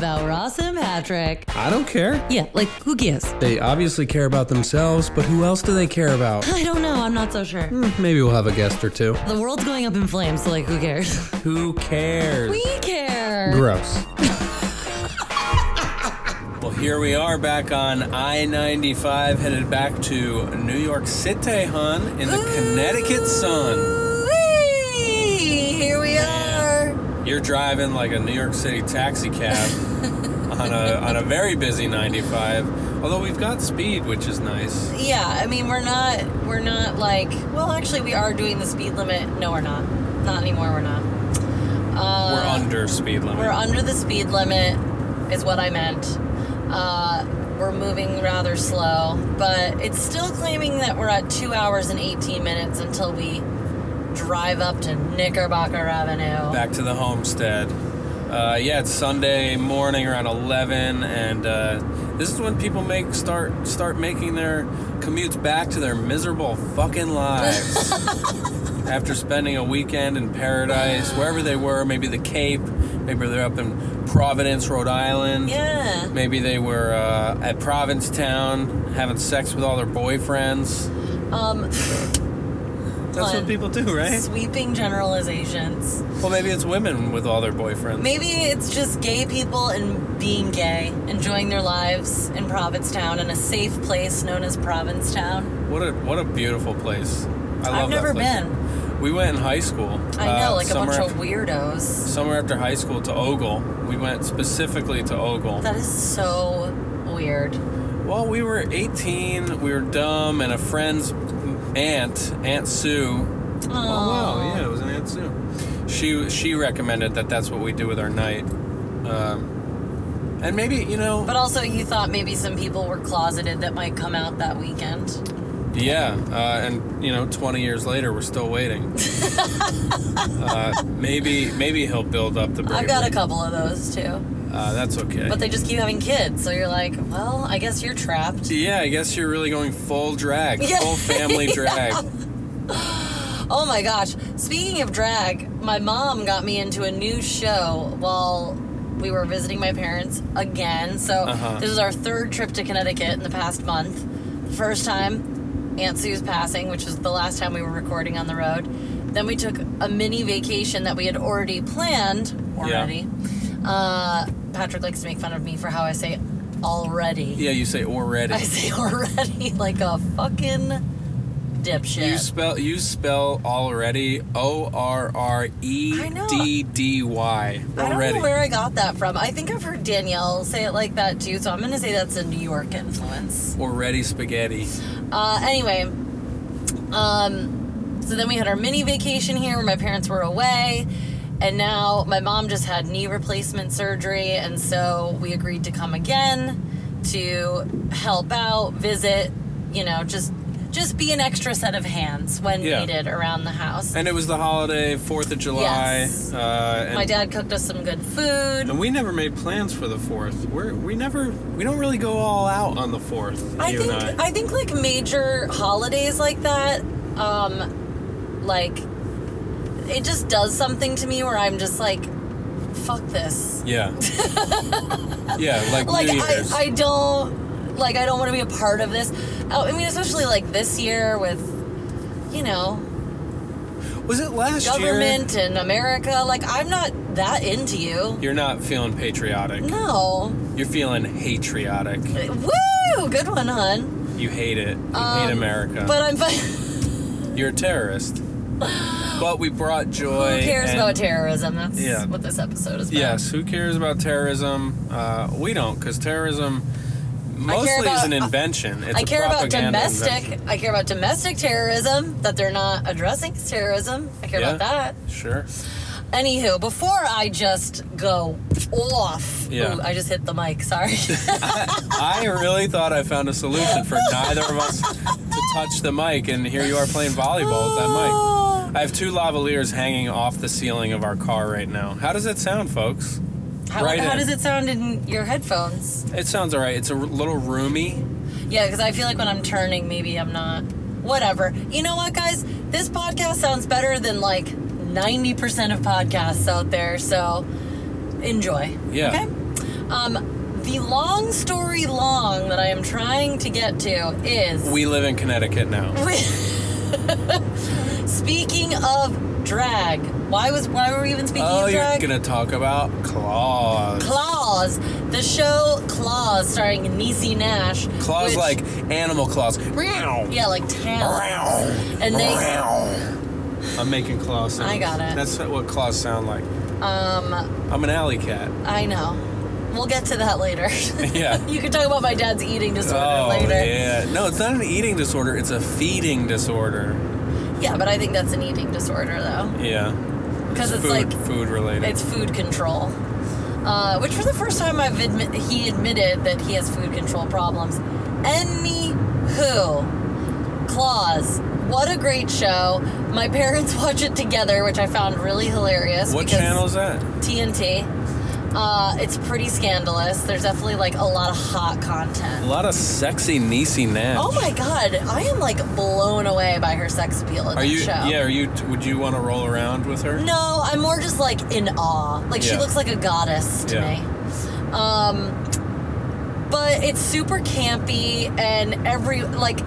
about Ross and Patrick. I don't care. Yeah, like, who gives? They obviously care about themselves, but who else do they care about? I don't know. I'm not so sure. Maybe we'll have a guest or two. The world's going up in flames, so, like, who cares? Who cares? We care. Gross. Well, here we are back on I-95, headed back to New York City, hun, in the Connecticut sun. Wee! Here we are. You're driving like a New York City taxi cab on a very busy 95. Although we've got speed, which is nice. Yeah, I mean we're not like, well, actually we are doing the speed limit. No, we're not. Not anymore. We're not. We're under speed limit. We're under the speed limit, is what I meant. We're moving rather slow, but it's still claiming that we're at 2 hours and 18 minutes until we drive up to Knickerbocker Avenue. Back to the homestead. Yeah, it's Sunday morning around 11, and this is when people start making their commutes back to their miserable fucking lives. After spending a weekend in paradise, wherever they were, maybe the Cape, maybe they're up in Providence, Rhode Island. Yeah. Maybe they were at Provincetown having sex with all their boyfriends. That's what people do, right? Sweeping generalizations. Well, maybe it's women with all their boyfriends. Maybe it's just gay people and being gay, enjoying their lives in Provincetown, in a safe place known as Provincetown. What a beautiful place. I've never been. We went in high school. I know, like a bunch of weirdos. Summer after high school to Ogle. We went specifically to Ogle. That is so weird. Well, we were 18, we were dumb, and a friend's Aunt Sue. Aww. Oh, wow, yeah, it was an Aunt Sue. She recommended that that's what we do with our night. And maybe, you know... But also you thought maybe some people were closeted that might come out that weekend. Yeah, and, you know, 20 years later, we're still waiting. Maybe he'll build up the bravery. I've got a couple of those, too. That's okay. But they just keep having kids, so you're like, well, I guess you're trapped. Yeah, I guess you're really going full drag, full family drag. Oh, my gosh. Speaking of drag, my mom got me into a new show while we were visiting my parents again. So This is our third trip to Connecticut in the past month. The first time, Aunt Sue's passing, which was the last time we were recording on the road. Then we took a mini vacation that we had already planned. Already. Yeah. Patrick likes to make fun of me for how I say already. Yeah, you say already. I say already like a fucking dipshit. You spell already ORREDDY. Already. I don't know where I got that from. I think I've heard Danielle say it like that too, so I'm going to say that's a New York influence. Already spaghetti. Anyway, so then we had our mini vacation here where my parents were away, and now my mom just had knee replacement surgery, and so we agreed to come again to help out, visit, you know, just be an extra set of hands when needed around the house. And it was the holiday, 4th of July. Yes. And my dad cooked us some good food. And we never made plans for the 4th. We don't really go all out on the 4th. I think like major holidays like that, like it just does something to me where I'm just like, fuck this. Yeah. Yeah, like New Year's. I don't want to be a part of this. Oh, I mean, especially like this year with, you know... Was it last government year? Government and America. Like, I'm not that into you. You're not feeling patriotic. No. You're feeling hatriotic. Woo! Good one, hon. You hate it. You hate America. But I'm... You're a terrorist. But we brought joy. Who cares about terrorism? That's what this episode is about. Yes, who cares about terrorism? We don't, because terrorism... Mostly is an invention. It's I care a propaganda about domestic. Invention. I care about domestic terrorism that they're not addressing as terrorism. I care about that. Sure. Anywho, before I just go off, Ooh, I just hit the mic. Sorry. I really thought I found a solution for neither of us to touch the mic, and here you are playing volleyball with that mic. I have two lavaliers hanging off the ceiling of our car right now. How does it sound, folks? How does it sound in your headphones? It sounds all right. It's a little roomy. Yeah, because I feel like when I'm turning, maybe I'm not. Whatever. You know what, guys? This podcast sounds better than, like, 90% of podcasts out there, so enjoy. Yeah. Okay? The long story long that I am trying to get to is... We live in Connecticut now. Speaking of drag, why were we even speaking of drag? Oh, you're going to talk about Claws. Claws. The show Claws, starring Niecy Nash. Claws, which, like animal claws. Yeah, like tails. And they... I'm making claw sounds. I got it. That's what claws sound like. I'm an alley cat. I know. We'll get to that later. Yeah. You can talk about my dad's eating disorder later. Oh, yeah. No, it's not an eating disorder. It's a feeding disorder. Yeah, but I think that's an eating disorder, though. Yeah. Because it's like... food-related. It's food control. Which, for the first time, he admitted that he has food control problems. Anywho. Claws. What a great show. My parents watch it together, which I found really hilarious. What channel is that? TNT. It's pretty scandalous. There's definitely, like, a lot of hot content. A lot of sexy Niecy Nash. Oh, my God. I am, like, blown away by her sex appeal in that show. Yeah, would you want to roll around with her? No, I'm more just, like, in awe. Like, she looks like a goddess to me. But it's super campy, and like,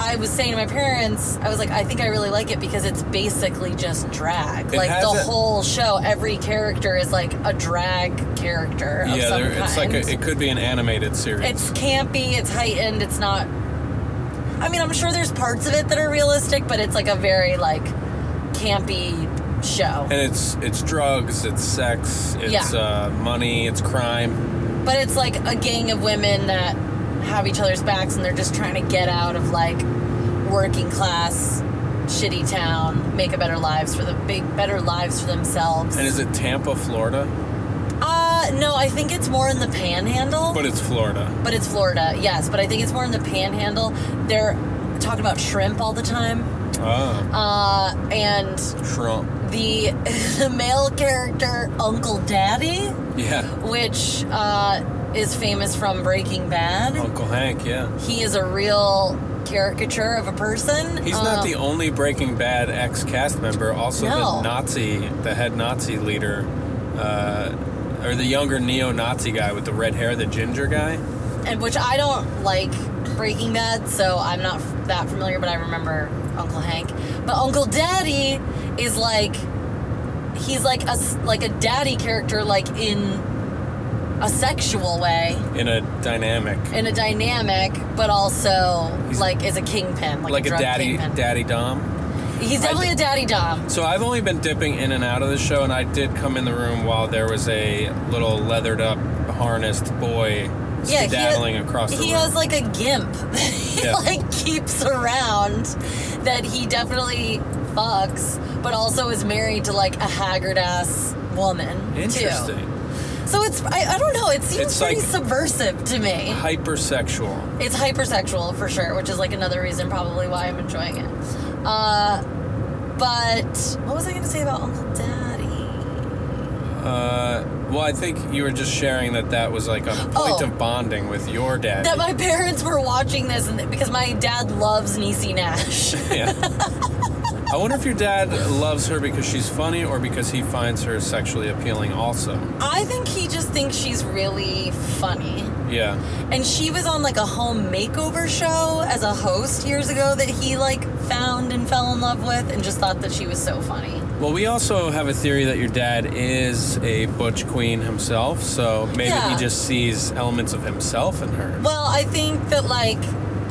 I was saying to my parents, I was like, I think I really like it because it's basically just drag. Like, the whole show, every character is like a drag character of some kind. Yeah, it's like it could be an animated series. It's campy, it's heightened, it's not... I mean, I'm sure there's parts of it that are realistic, but it's like a very, like, campy show. And it's drugs, it's sex, it's money, it's crime. But it's like a gang of women that have each other's backs, and they're just trying to get out of, like, working class shitty town, make a better lives for themselves. And is it Tampa, Florida? No, I think it's more in the Panhandle. But it's Florida, yes, but I think it's more in the Panhandle. They're talking about shrimp all the time. Oh. And shrimp. The male character, Uncle Daddy. Yeah. Which, is famous from Breaking Bad. Uncle Hank, yeah. He is a real caricature of a person. He's not the only Breaking Bad ex-cast member. Also, the head Nazi leader, or the younger neo-Nazi guy with the red hair, the ginger guy. And which I don't like Breaking Bad, so I'm not that familiar, but I remember Uncle Hank. But Uncle Daddy is like... He's like a daddy character, like in... a sexual way. In a dynamic, but also, like, is a kingpin. Like a drug kingpin. Daddy dom? He's definitely a daddy dom. So I've only been dipping in and out of the show, and I did come in the room while there was a little leathered-up, harnessed boy skedaddling across the room. He has, like, a gimp that he, like, keeps around that he definitely fucks, but also is married to, like, a haggard-ass woman, Interesting. Too. So it's, I don't know, it seems pretty subversive to me. Hypersexual. It's hypersexual, for sure, which is, like, another reason probably why I'm enjoying it. But what was I going to say about Uncle Daddy? Well, I think you were just sharing that was, like, a point of bonding with your daddy. That my parents were watching this, because my dad loves Niecy Nash. Yeah. I wonder if your dad loves her because she's funny or because he finds her sexually appealing also. I think he just thinks she's really funny. Yeah. And she was on, like, a home makeover show as a host years ago that he, like, found and fell in love with and just thought that she was so funny. Well, we also have a theory that your dad is a butch queen himself, so maybe he just sees elements of himself in her. Well, I think that, like...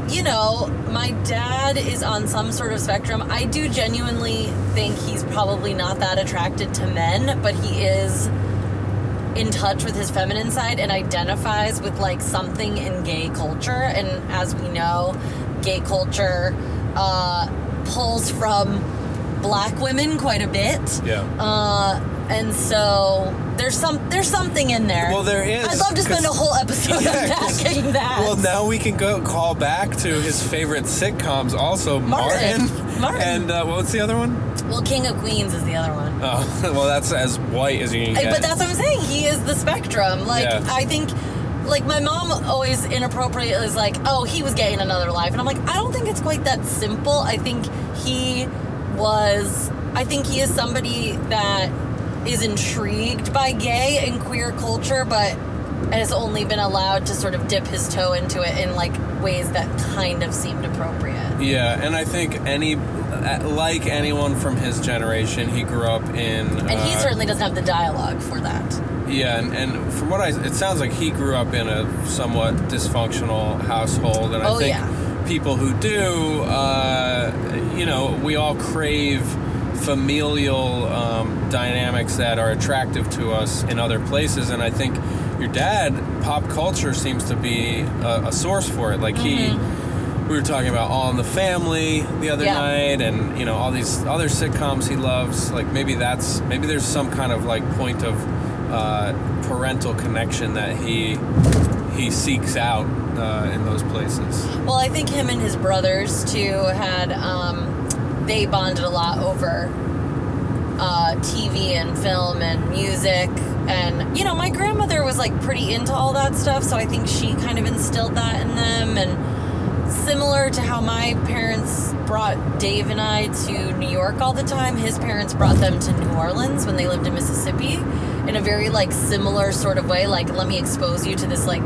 You know, my dad is on some sort of spectrum. I do genuinely think he's probably not that attracted to men, but he is in touch with his feminine side and identifies with, like, something in gay culture. And as we know, gay culture pulls from black women quite a bit. Yeah. And so there's something in there. Well, there is. I'd love to spend a whole episode unpacking that. Well, now we can go call back to his favorite sitcoms also, Martin. And what's the other one? Well, King of Queens is the other one. Oh, well, that's as white as you can get. But that's what I'm saying. He is the spectrum. Like, I think... Like, my mom always inappropriately is like, oh, he was getting another life. And I'm like, I don't think it's quite that simple. I think he is somebody that... is intrigued by gay and queer culture, but and has only been allowed to sort of dip his toe into it in, like, ways that kind of seemed appropriate. Yeah, and I think like anyone from his generation, he grew up in... and he certainly doesn't have the dialogue for that. Yeah, and from what it sounds like he grew up in a somewhat dysfunctional household, and I think people who do, you know, we all crave familial dynamics that are attractive to us in other places, and I think your dad, pop culture seems to be a source for it. Like, we were talking about All in the Family the other night, and, you know, all these other sitcoms he loves. Like, maybe there's some kind of, like, point of parental connection that he seeks out in those places. Well, I think him and his brothers, too, had... they bonded a lot over TV and film and music. And, you know, my grandmother was, like, pretty into all that stuff, so I think she kind of instilled that in them. And similar to how my parents brought Dave and I to New York all the time, his parents brought them to New Orleans when they lived in Mississippi in a very, like, similar sort of way. Like, let me expose you to this, like,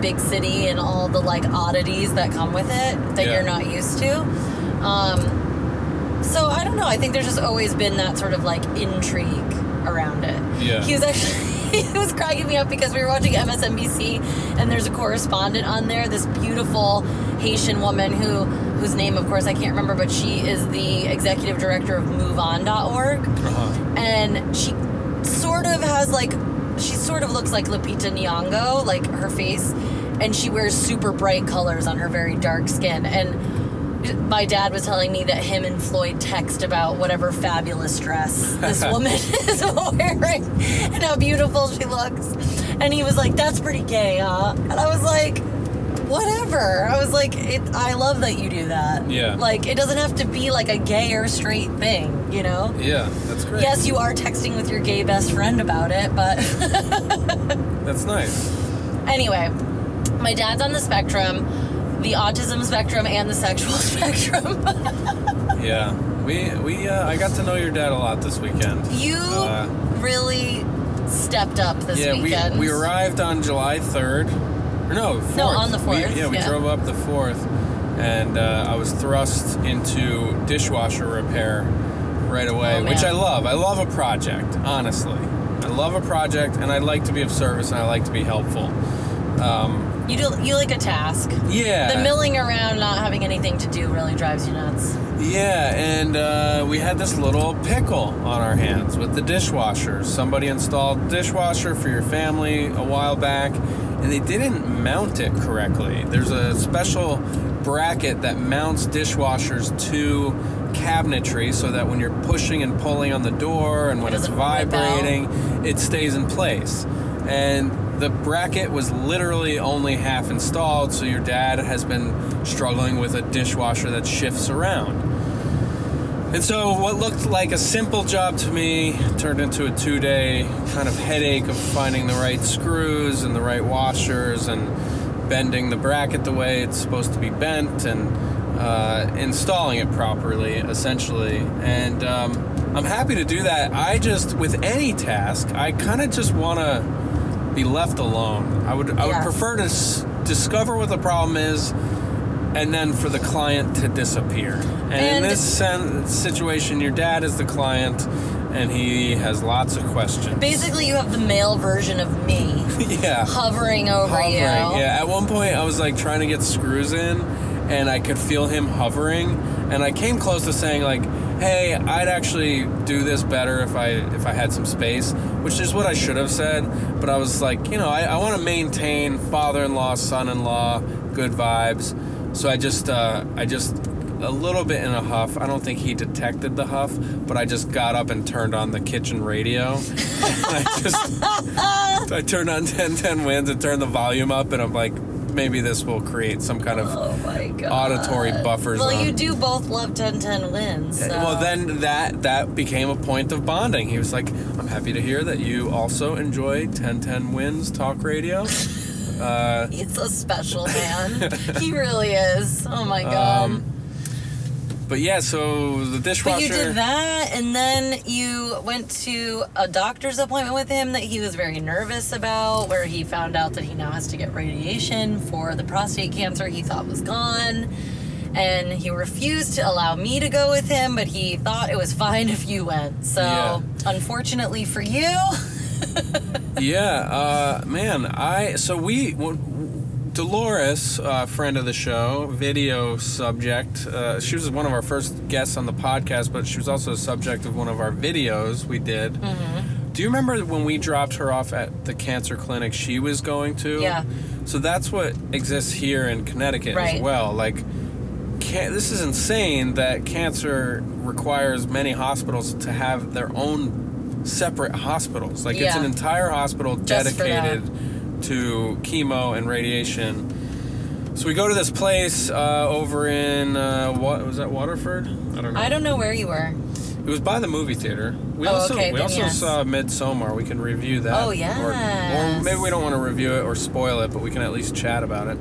big city and all the, like, oddities that come with it that you're not used to. So, I don't know. I think there's just always been that sort of, like, intrigue around it. Yeah. He was actually... he was cracking me up because we were watching MSNBC, and there's a correspondent on there, this beautiful Haitian woman whose name, of course, I can't remember, but she is the executive director of MoveOn.org. Uh-huh. And she sort of has, like... she sort of looks like Lupita Nyong'o, like, her face. And she wears super bright colors on her very dark skin. And... my dad was telling me that him and Floyd text about whatever fabulous dress this woman is wearing and how beautiful she looks. And he was like, that's pretty gay, huh? And I was like, whatever. I was like, I love that you do that. Yeah. Like, it doesn't have to be, like, a gay or straight thing, you know? Yeah, that's great. Yes, you are texting with your gay best friend about it, but... that's nice. Anyway, my dad's on the spectrum. The autism spectrum and the sexual spectrum. Yeah. I got to know your dad a lot this weekend. You really stepped up this weekend. We arrived on July 3rd. On the 4th. We drove up the 4th, and I was thrust into dishwasher repair right away, which I love. I love a project, honestly. I love a project, and I like to be of service, and I like to be helpful. You like a task. Yeah. The milling around, not having anything to do, really drives you nuts. Yeah, and we had this little pickle on our hands with the dishwasher. Somebody installed dishwasher for your family a while back, and they didn't mount it correctly. There's a special bracket that mounts dishwashers to cabinetry so that when you're pushing and pulling on the door and when it's vibrating, it stays in place. And... the bracket was literally only half installed, so your dad has been struggling with a dishwasher that shifts around. And so what looked like a simple job to me turned into a 2-day kind of headache of finding the right screws and the right washers and bending the bracket the way it's supposed to be bent and installing it properly, essentially. And I'm happy to do that. I just, with any task, I kind of just want to be left alone. I would prefer to discover what the problem is, and then for the client to disappear. And in this situation, your dad is the client, and he has lots of questions. Basically, you have the male version of me. Yeah. Hovering over you. Yeah. At one point, I was like trying to get screws in, and I could feel him hovering, and I came close to saying like, hey, I'd actually do this better if I had some space, which is what I should have said. But I was like, you know, I want to maintain father-in-law, son-in-law, good vibes. So I just a little bit in a huff. I don't think he detected the huff, but I just got up and turned on the kitchen radio. And I turned on 1010 Winds and turned the volume up, and I'm like, maybe this will create some kind of auditory buffer zone. Well, you do both love 1010 Wins. So. Well, then that became a point of bonding. He was like, I'm happy to hear that you also enjoy 1010 Wins talk radio. He's a special man. He really is. Oh, my God. But yeah, so the dishwasher. But you did that, and then you went to a doctor's appointment with him that he was very nervous about, where he found out that he now has to get radiation for the prostate cancer he thought was gone. And he refused to allow me to go with him, but he thought it was fine if you went. So, yeah. Unfortunately for you. Yeah, man, Dolores, friend of the show, video subject, she was one of our first guests on the podcast, but she was also a subject of one of our videos we did. Mm-hmm. Do you remember when we dropped her off at the cancer clinic she was going to? Yeah. So that's what exists here in Connecticut as well. Like, this is insane that cancer requires many hospitals to have their own separate hospitals. Like, it's an entire hospital dedicated to chemo and radiation. So we go to this place over in what was that, Waterford? I don't know. I don't know where you were. It was by the movie theater. We also saw Midsommar. We can review that. Oh yeah. Or maybe we don't want to review it or spoil it, but we can at least chat about it.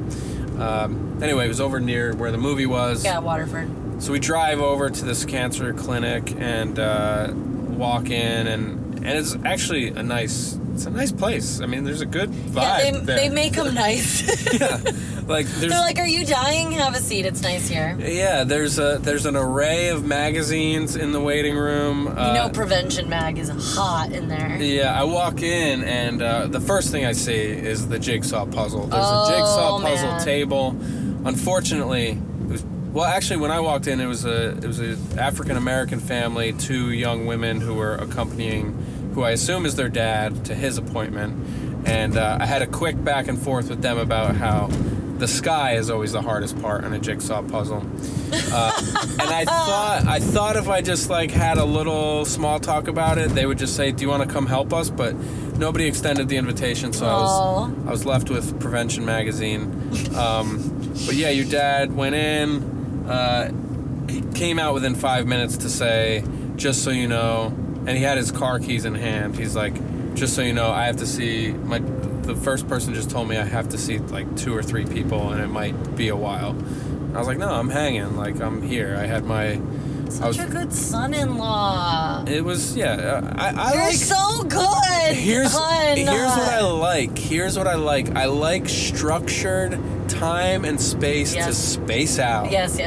Anyway, it was over near where the movie was. Yeah, Waterford. So we drive over to this cancer clinic and walk in, and it's actually a nice. It's a nice place. I mean, there's a good vibe. Yeah, they make them nice. Yeah, like they're like, "Are you dying? Have a seat. It's nice here." Yeah, there's an array of magazines in the waiting room. You know, Prevention Mag is hot in there. Yeah, I walk in and the first thing I see is the jigsaw puzzle. There's a jigsaw puzzle table. Unfortunately, when I walked in, it was a African American family, two young women who were accompanying. Who I assume is their dad, to his appointment. And I had a quick back and forth with them about how the sky is always the hardest part in a jigsaw puzzle. And I thought if I just like had a little small talk about it, they would just say, "Do you want to come help us?" But nobody extended the invitation, so I was left with Prevention Magazine. But yeah, your dad went in. He came out within 5 minutes to say, "Just so you know," and he had his car keys in hand. He's like, "Just so you know, I have to see the first person just told me I have to see like 2 or 3 people, and it might be a while." And I was like, "No, I'm hanging. Like, I'm here. I had my." Such a good son-in-law. It was, yeah. I You're like, so good. Here's what I like. I like structured time and space to space out. Yes.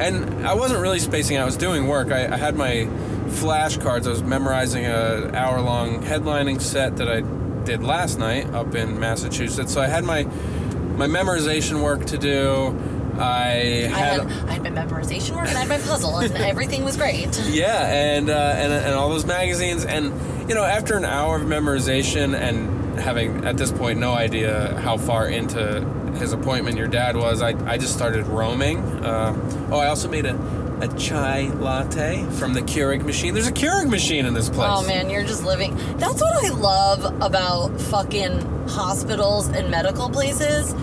And I wasn't really spacing out. I was doing work. I had my flashcards. I was memorizing an hour-long headlining set that I did last night up in Massachusetts. So I had my memorization work to do. I had my memorization work and I had my puzzle, and everything was great. Yeah, and all those magazines, and you know, after an hour of memorization and having at this point no idea how far into his appointment your dad was, I just started roaming. I also made a chai latte from the Keurig machine. There's a Keurig machine in this place. Oh, man, you're just living. That's what I love about fucking hospitals and medical places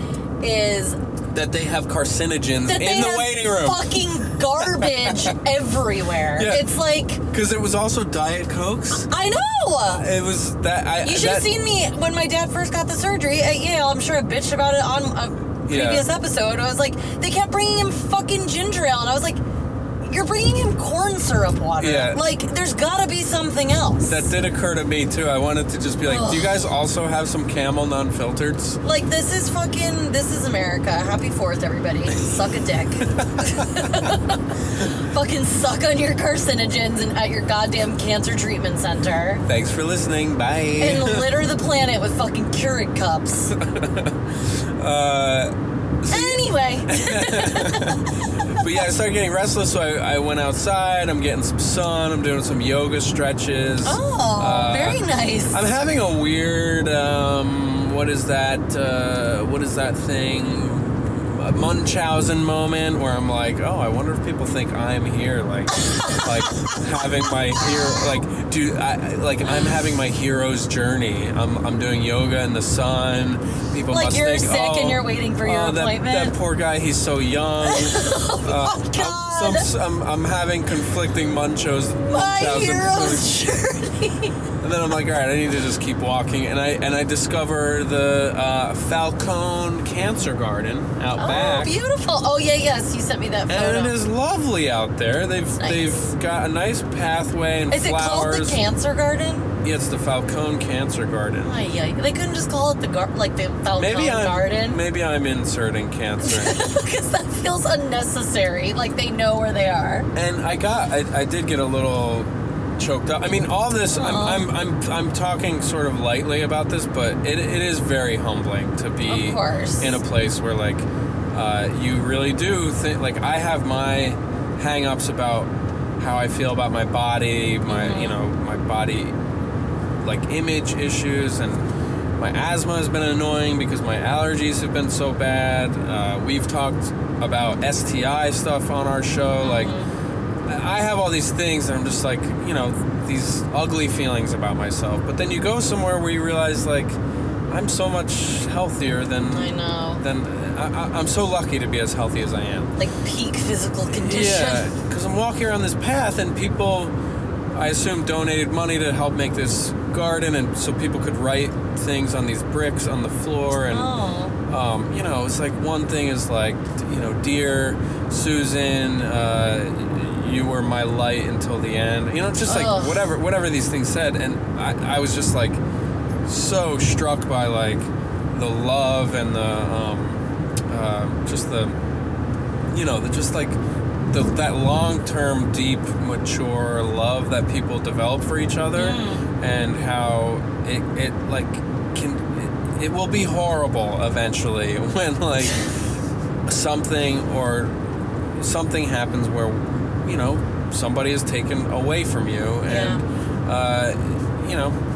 is that they have carcinogens in the waiting room. Fucking garbage everywhere. Yeah. It's like, because it was also Diet Cokes. I know. It was that. You should have seen me when my dad first got the surgery at Yale. I'm sure I bitched about it on a previous episode. I was like, they kept bringing him fucking ginger ale, and I was like, you're bringing him corn syrup water. Yeah. Like, there's got to be something else. That did occur to me, too. I wanted to just be like, do you guys also have some Camel non-filtereds? Like, this is America. Happy 4th, everybody. Suck a dick. Fucking suck on your carcinogens and at your goddamn cancer treatment center. Thanks for listening. Bye. And litter the planet with fucking Keurig cups. Anyway. But yeah, I started getting restless, so I went outside. I'm getting some sun. I'm doing some yoga stretches. Oh, very nice. I'm having a weird, what is that thing? A Munchausen moment where I'm like, oh, I wonder if people think I'm here, like, like having my I'm having my hero's journey. I'm doing yoga in the sun. People like must you're think, sick oh, and you're waiting for your appointment. That poor guy, he's so young. Oh God. I'm having conflicting Munchos. My hero's journey. then I'm like, all right, I need to just keep walking, and I discover the Falcone Cancer Garden out back. Oh, beautiful! Oh yeah, yes, you sent me that photo. And it is lovely out there. They've got a nice pathway and flowers. Is it called the Cancer Garden? Yeah, it's the Falcone Cancer Garden. Oh, yeah. They couldn't just call it the Falcone Garden? Maybe I'm inserting cancer. Because that feels unnecessary. Like, they know where they are. And I did get a little choked up. I mean, all this, I'm talking sort of lightly about this, but it is very humbling to be in a place where, like, you really do think, like, I have my hang-ups about how I feel about my body, my body, like, image issues, and my asthma has been annoying because my allergies have been so bad. We've talked about STI stuff on our show. Like, I have all these things, and I'm just like, these ugly feelings about myself. But then you go somewhere where you realize, like, I'm so much healthier than I know. I'm so lucky to be as healthy as I am. Like, peak physical condition. Yeah, because I'm walking around this path, and people, I assume, donated money to help make this garden, and so people could write things on these bricks on the floor, and it's like, one thing is like, dear Susan, you were my light until the end, just like whatever these things said, and I was just like so struck by like the love and the just the just like that long-term, deep, mature love that people develop for each other, and how it will be horrible eventually when, like, something happens where, somebody is taken away from you, and,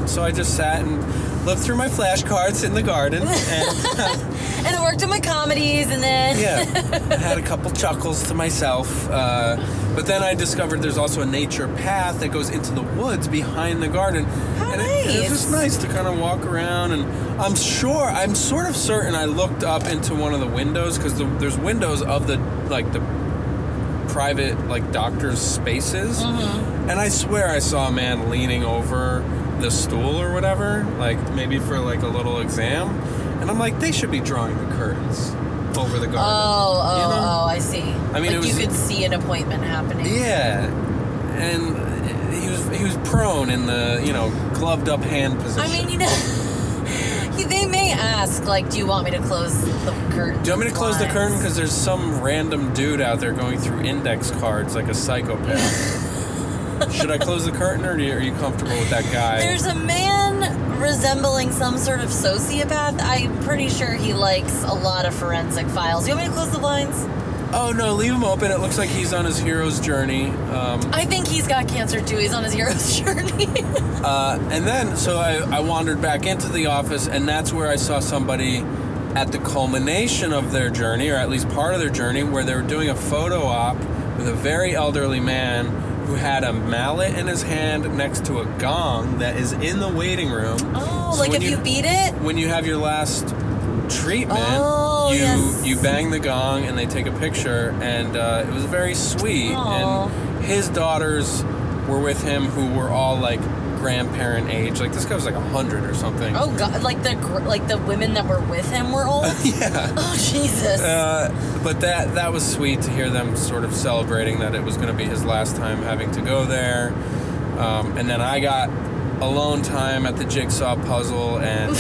so I just sat and lived through my flashcards in the garden, and... And I worked on my comedies, and then... Yeah, I had a couple chuckles to myself. But then I discovered there's also a nature path that goes into the woods behind the garden. How nice. It was just nice to kind of walk around, and I'm sort of certain I looked up into one of the windows, because there's windows of the private, like, doctor's spaces. Mm-hmm. And I swear I saw a man leaning over the stool or whatever, like, maybe for, like, a little exam. And I'm like, they should be drawing the curtains over the garden. Oh, I see. I mean, like, you could see an appointment happening. Yeah. And he was prone in the, gloved-up hand position. I mean, they may ask, like, do you want me to close the curtain? Do you want me to close the curtain? Because there's some random dude out there going through index cards like a psychopath. Should I close the curtain, or are you comfortable with that guy? There's a man... resembling some sort of sociopath. I'm pretty sure he likes a lot of forensic files. Do you want me to close the blinds? Oh, no, leave him open. It looks like he's on his hero's journey. I think he's got cancer, too. He's on his hero's journey. And then, so I wandered back into the office, and that's where I saw somebody at the culmination of their journey, or at least part of their journey, where they were doing a photo op with a very elderly man who had a mallet in his hand next to a gong that is in the waiting room. Oh, so like if you beat it? When you have your last treatment, you bang the gong and they take a picture, and it was very sweet. Aww. And his daughters were with him, who were all like grandparent age. Like, this guy was like 100 or something. Oh God! Like the women that were with him were old. Yeah. Oh Jesus. But that was sweet to hear them sort of celebrating that it was going to be his last time having to go there. And then I got alone time at the jigsaw puzzle, and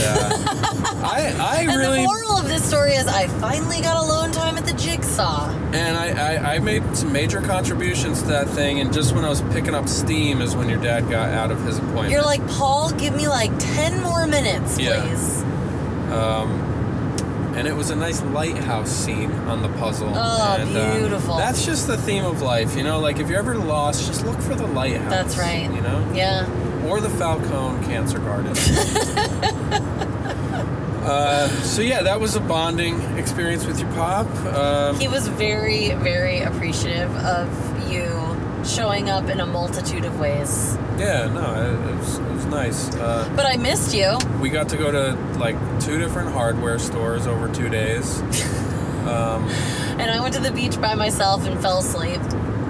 I really. And the moral of this story is I finally got alone time at the jigsaw. And I made some major contributions to that thing, and just when I was picking up steam is when your dad got out of his appointment. You're like, Paul, give me like 10 more minutes, please. Yeah. And it was a nice lighthouse scene on the puzzle. Oh, and, beautiful. That's just the theme of life, Like, if you're ever lost, just look for the lighthouse. That's right. Yeah. Or the Falcone Cancer Garden. So, yeah, that was a bonding experience with your pop. He was very, very appreciative of you showing up in a multitude of ways. Yeah, no, it was nice. But I missed you. We got to go to, like, 2 different hardware stores over 2 days. And I went to the beach by myself and fell asleep.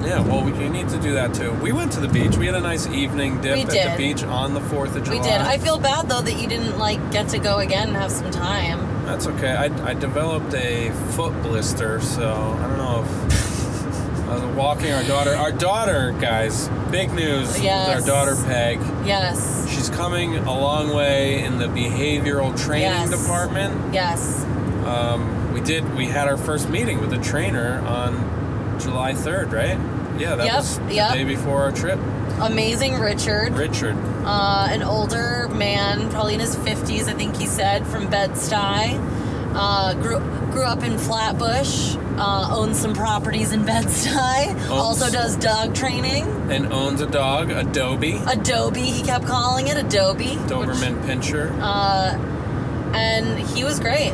Yeah, well, we need to do that, too. We went to the beach. We had a nice evening dip at the beach on the 4th of July. We did. I feel bad, though, that you didn't, like, get to go again and have some time. That's okay. I developed a foot blister, so I don't know if... I was walking our daughter. Our daughter, guys, big news with our daughter, Peg. Yes. She's coming a long way in the behavioral training department. Yes. We had our first meeting with a trainer on... July 3rd, right? Yeah, that was the day before our trip. Amazing Richard. An older man, probably in his 50s, I think he said, from Bed-Stuy. Grew up in Flatbush, owns some properties in Bed-Stuy, also does dog training. And owns a dog, Adobe. Adobe, he kept calling it Adobe. Doberman Pinscher. And he was great.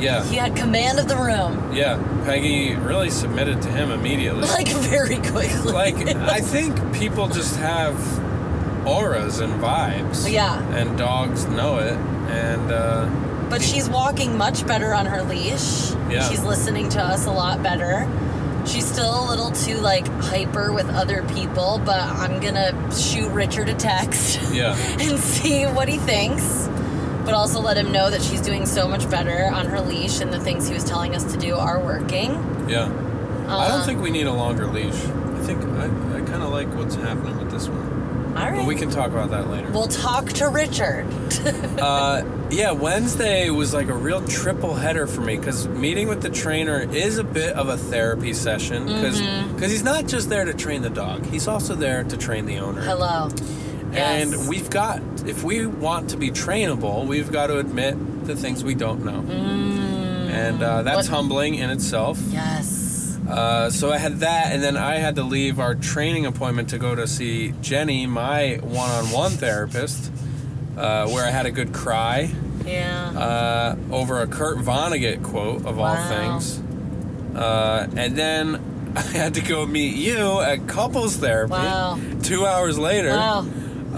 Yeah. He had command of the room. Yeah. Peggy really submitted to him immediately. Like, very quickly. Like, I think people just have auras and vibes. Yeah. And dogs know it. And, but she's walking much better on her leash. Yeah. She's listening to us a lot better. She's still a little too, like, hyper with other people, but I'm gonna shoot Richard a text. Yeah. And see what he thinks. But also let him know that she's doing so much better on her leash and the things he was telling us to do are working. Yeah. I don't think we need a longer leash. I think I kind of like what's happening with this one. All right. But we can talk about that later. We'll talk to Richard. Yeah, Wednesday was like a real triple header for me because meeting with the trainer is a bit of a therapy session because he's not just there to train the dog. He's also there to train the owner. Hello. Yes. And if we want to be trainable, we've got to admit the things we don't know. And that's humbling in itself. Yes. So I had that, and then I had to leave our training appointment to go to see Jenny, my one-on-one therapist, where I had a good cry. Yeah. Over a Kurt Vonnegut quote, of all things. And then I had to go meet you at couples therapy 2 hours later. Wow.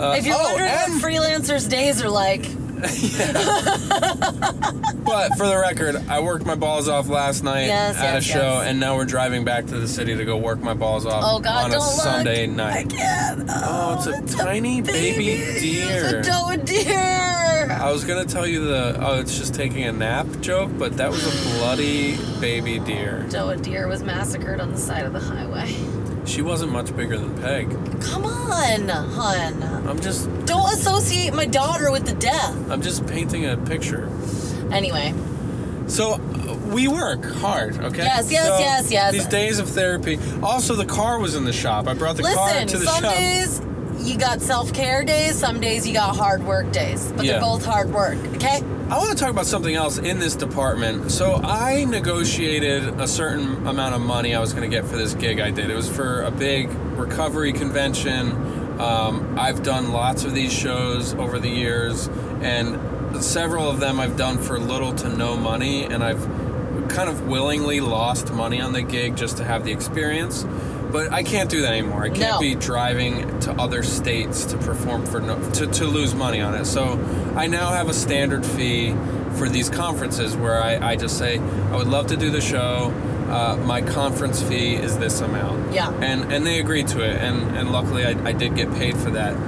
If you're wondering what freelancers' days are like. But for the record, I worked my balls off last night at a show, and now we're driving back to the city to go work my balls off on a Sunday night. I can't. It's a tiny baby deer. It's a deer. I was going to tell you it's just taking a nap joke, but that was a bloody baby deer. Doe deer was massacred on the side of the highway. She wasn't much bigger than Peg. Come on, hun. Don't associate my daughter with the death. I'm just painting a picture. Anyway. So, we work hard, okay? Yes. These days of therapy. Also, the car was in the shop. I brought the car to the shop. Some days you got self-care days. Some days you got hard work days. But they're both hard work, okay? I want to talk about something else in this department. So I negotiated a certain amount of money I was going to get for this gig I did. It was for a big recovery convention. I've done lots of these shows over the years, and several of them I've done for little to no money, and I've kind of willingly lost money on the gig just to have the experience. But I can't do that anymore. I can't be driving to other states to perform to lose money on it. So I now have a standard fee for these conferences where I just say, I would love to do the show. My conference fee is this amount. Yeah. And they agreed to it. And luckily I did get paid for that.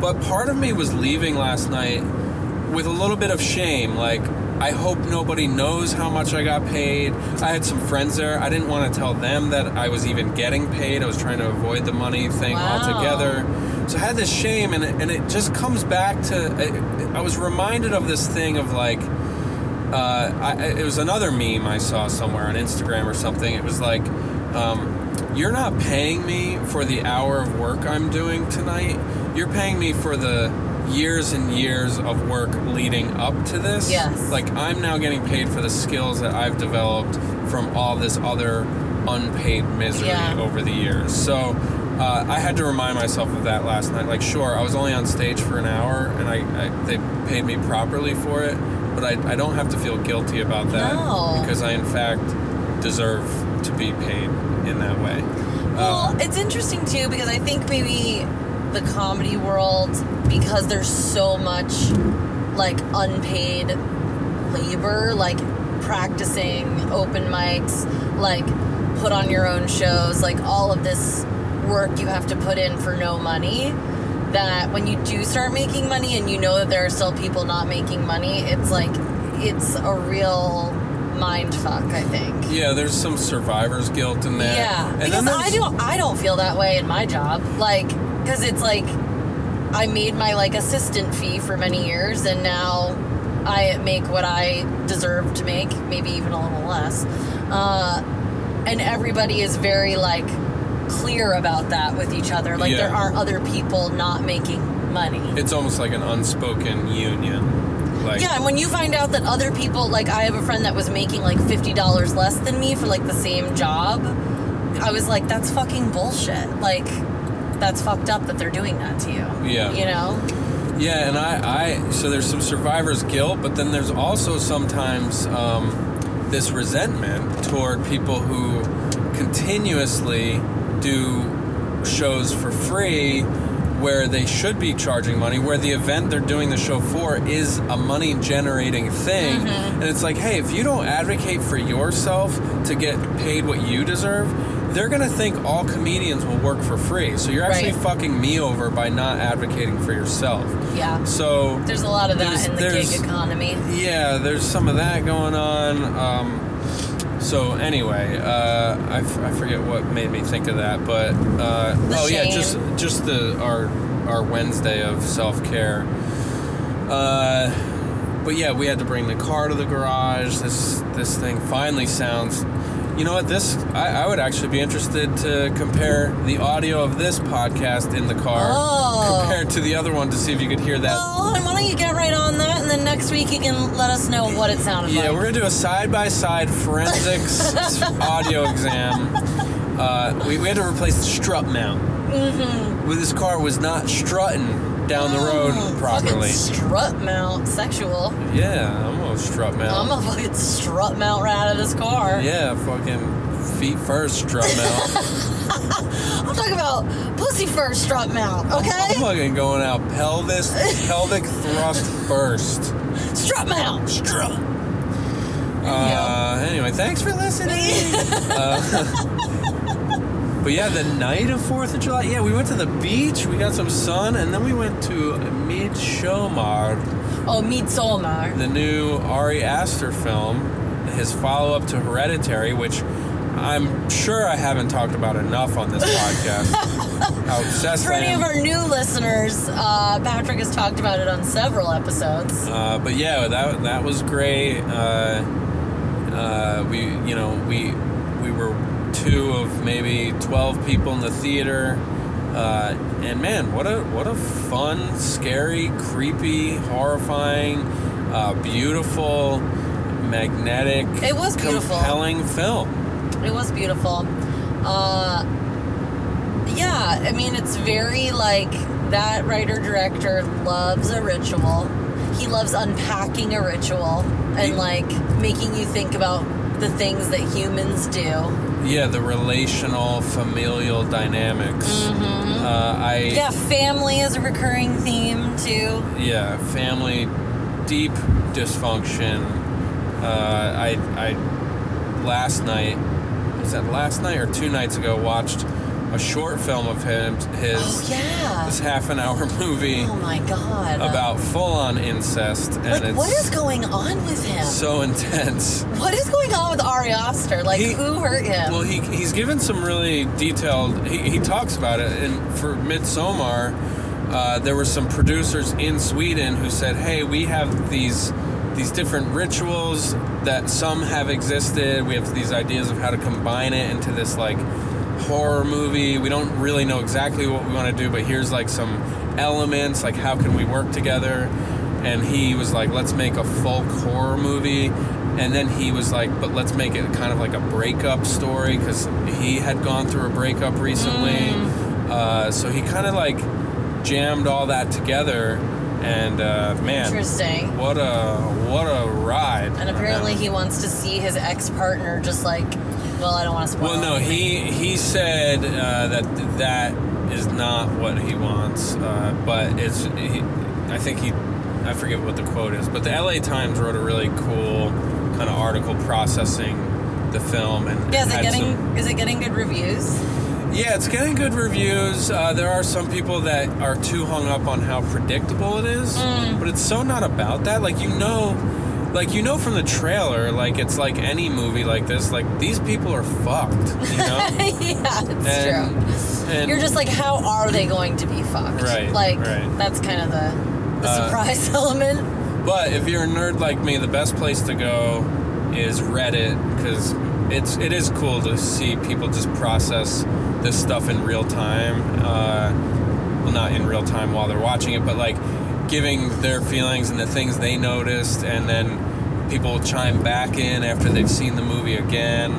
But part of me was leaving last night with a little bit of shame. Like, I hope nobody knows how much I got paid. I had some friends there. I didn't want to tell them that I was even getting paid. I was trying to avoid the money thing altogether. So I had this shame, and it just comes back to... I was reminded of this thing of, like... it was another meme I saw somewhere on Instagram or something. It was like, you're not paying me for the hour of work I'm doing tonight. You're paying me for the... years and years of work leading up to this. Yes. Like, I'm now getting paid for the skills that I've developed from all this other unpaid misery over the years. So I had to remind myself of that last night. Like, sure, I was only on stage for an hour, and they paid me properly for it, but I don't have to feel guilty about that because I, in fact, deserve to be paid in that way. Well, it's interesting, too, because I think maybe... the comedy world, because there's so much like unpaid labor, like practicing open mics, like put on your own shows, like all of this work you have to put in for no money, that when you do start making money and you know that there are still people not making money, it's like, it's a real mind fuck, I think. Yeah, there's some survivor's guilt in that. Yeah, and because I don't feel that way in my job. Like, because it's like, I made my, like, assistant fee for many years, and now I make what I deserve to make, maybe even a little less. And everybody is very, like, clear about that with each other. Like, there are other people not making money. It's almost like an unspoken union. Like, yeah, and when you find out that other people, like, I have a friend that was making, like, $50 less than me for, like, the same job, I was like, that's fucking bullshit. Like, that's fucked up that they're doing that to you. Yeah. You know? Yeah, and so there's some survivor's guilt, but then there's also sometimes this resentment toward people who continuously do shows for free where they should be charging money, where the event they're doing the show for is a money-generating thing. Mm-hmm. And it's like, hey, if you don't advocate for yourself to get paid what you deserve, they're going to think all comedians will work for free. So you're actually fucking me over by not advocating for yourself. Yeah. So there's a lot of that in the gig economy. Yeah, there's some of that going on. So anyway, I forget what made me think of that, but shame. Just our Wednesday of self-care. But yeah, we had to bring the car to the garage. This thing finally sounds. You know what, I would actually be interested to compare the audio of this podcast in the car compared to the other one to see if you could hear that. Oh, and why don't you get right on that, and then next week you can let us know what it sounded like. Yeah, we're going to do a side-by-side forensics audio exam. We had to replace the strut mount. Mm-hmm. Well, this car was not strutting down the road properly. Fucking strut mount sexual. Yeah, I'm a strut mount. I'm a fucking strut mount right out of this car. Yeah, fucking feet first strut mount. I'm talking about pussy first strut mount, okay? I'm fucking going out pelvic thrust first. Strut mount. Strut. Anyway, thanks for listening. But yeah, the night of 4th of July, yeah, we went to the beach, we got some sun, and then we went to Midsommar. Oh, Midsommar. The new Ari Aster film, his follow-up to Hereditary, which I'm sure I haven't talked about enough on this podcast. How obsessed I am. For any of our new listeners, Patrick has talked about it on several episodes. But yeah, that was great. We were two of maybe 12 people in the theater, and man, what a fun, scary, creepy, horrifying, beautiful, magnetic, it was beautiful, compelling film. It was beautiful. Yeah, I mean, it's very like that writer-director loves a ritual. He loves unpacking a ritual and like making you think about the things that humans do. Yeah, the relational, familial dynamics. Mm-hmm. Family is a recurring theme, too. Yeah, family, deep dysfunction. Last night or 2 nights ago, watched a short film of his. Oh, yeah. This half-an-hour movie. Oh, my God. About full-on incest. Like, what is going on with him? So intense. What is going on with Ari Aster? Like, who hurt him? Well, he's given some really detailed... He talks about it. And for Midsommar, there were some producers in Sweden who said, hey, we have these different rituals that some have existed. We have these ideas of how to combine it into this, like... horror movie. We don't really know exactly what we want to do, but here's like some elements, like how can we work together? And he was like, let's make a folk horror movie. And then he was like, but let's make it kind of like a breakup story, because he had gone through a breakup recently. So he kind of like jammed all that together. And man, interesting. What a ride. And apparently he wants to see his ex-partner just like... Well, I don't want to spoil anything. Well, no, he said that is not what he wants, but it's... I forget what the quote is, but the LA Times wrote a really cool kind of article processing the film. And yeah, is it getting good reviews? Yeah, it's getting good reviews. There are some people that are too hung up on how predictable it is, but it's so not about that. Like, you know from the trailer, like, it's like any movie like this, like, these people are fucked, you know? Yeah, it's true. And you're just like, how are they going to be fucked? Right. That's kind of the surprise element. But if you're a nerd like me, the best place to go is Reddit, because it is cool to see people just process this stuff in real time. Well, not in real time while they're watching it, but, like, giving their feelings and the things they noticed, and then people chime back in after they've seen the movie again.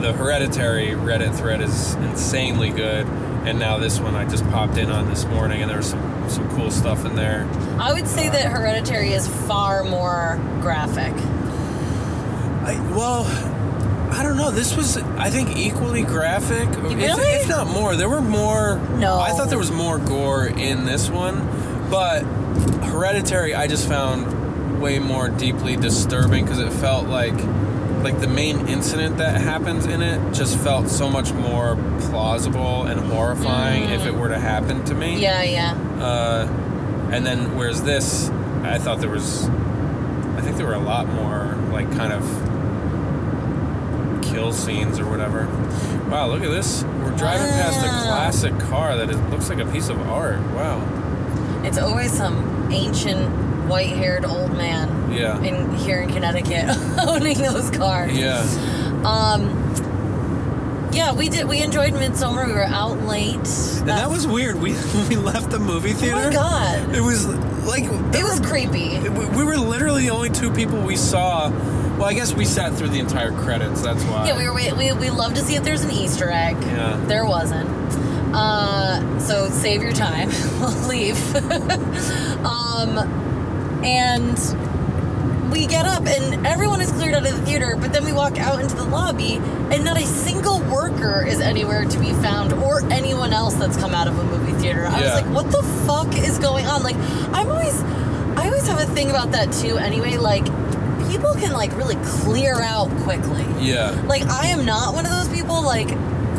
The Hereditary Reddit thread is insanely good, and now this one I just popped in on this morning, and there was some cool stuff in there. I would say that Hereditary is far more graphic. I don't know. This was, I think, equally graphic. Really? If not more. There were more. No. I thought there was more gore in this one. But Hereditary, I just found way more deeply disturbing because it felt like the main incident that happens in it just felt so much more plausible and horrifying if it were to happen to me. Yeah. And then whereas this, I think there were a lot more like kind of kill scenes or whatever. Wow, look at this. We're driving past a classic car that looks like a piece of art. Wow. It's always some ancient, white-haired old man here in Connecticut owning those cars. Yeah. We enjoyed Midsommar. We were out late. And that was weird. We left the movie theater. Oh, my God. It was like... It was creepy. We were literally the only two people we saw. Well, I guess we sat through the entire credits. That's why. Yeah, we love to see if there's an Easter egg. Yeah. There wasn't. So save your time. We'll leave. And we get up and everyone is cleared out of the theater, but then we walk out into the lobby and not a single worker is anywhere to be found or anyone else that's come out of a movie theater. I was like, what the fuck is going on? Like, I always have a thing about that too anyway, like, people can like really clear out quickly. Yeah. Like, I am not one of those people, like,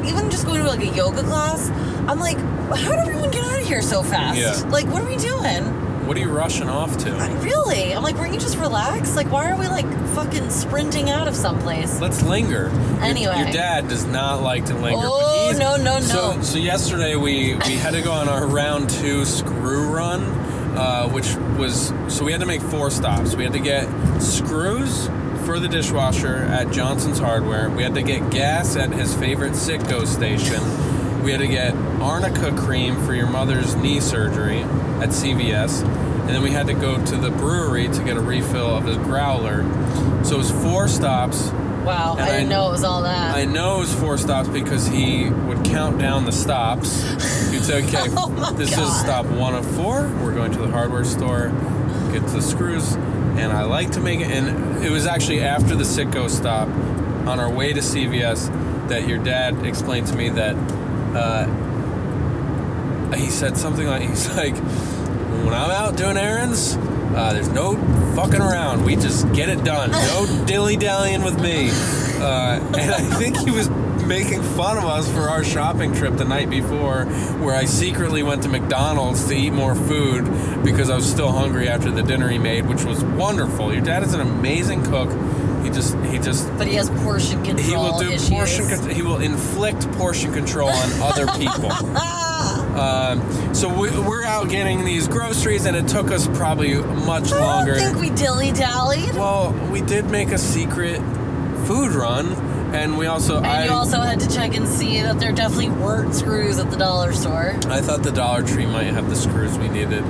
even just going to like a yoga class, I'm like, how did everyone get out of here so fast? Yeah. Like, what are we doing? What are you rushing off to? Really? I'm like, weren't you just relaxed? Like, why are we like fucking sprinting out of someplace? Let's linger. Anyway. Your dad does not like to linger. Oh, no. So yesterday we had to go on our round 2 screw run, which was, so we had to make 4 stops. We had to get screws for the dishwasher at Johnson's Hardware. We had to get gas at his favorite Citgo station. We had to get arnica cream for your mother's knee surgery at CVS. And then we had to go to the brewery to get a refill of his growler. So it was 4 stops. Wow, I didn't know it was all that. I know it was 4 stops because he would count down the stops. He'd say, okay, this is stop 1 of 4. We're going to the hardware store, get the screws. And I like to make it, and it was actually after the Citgo stop on our way to CVS that your dad explained to me that he said something like, he's like, when I'm out doing errands, there's no fucking around. We just get it done. No dilly-dallying with me. And I think he was making fun of us for our shopping trip the night before, where I secretly went to McDonald's to eat more food because I was still hungry after the dinner he made, which was wonderful. Your dad is an amazing cook. He just. But he has portion control. He will do issues. He will inflict portion control on other people. So we're out getting these groceries, and it took us probably much longer. I don't think we dilly-dallied. Well, we did make a secret food run. And you also had to check and see that there definitely weren't screws at the dollar store. I thought the Dollar Tree might have the screws we needed.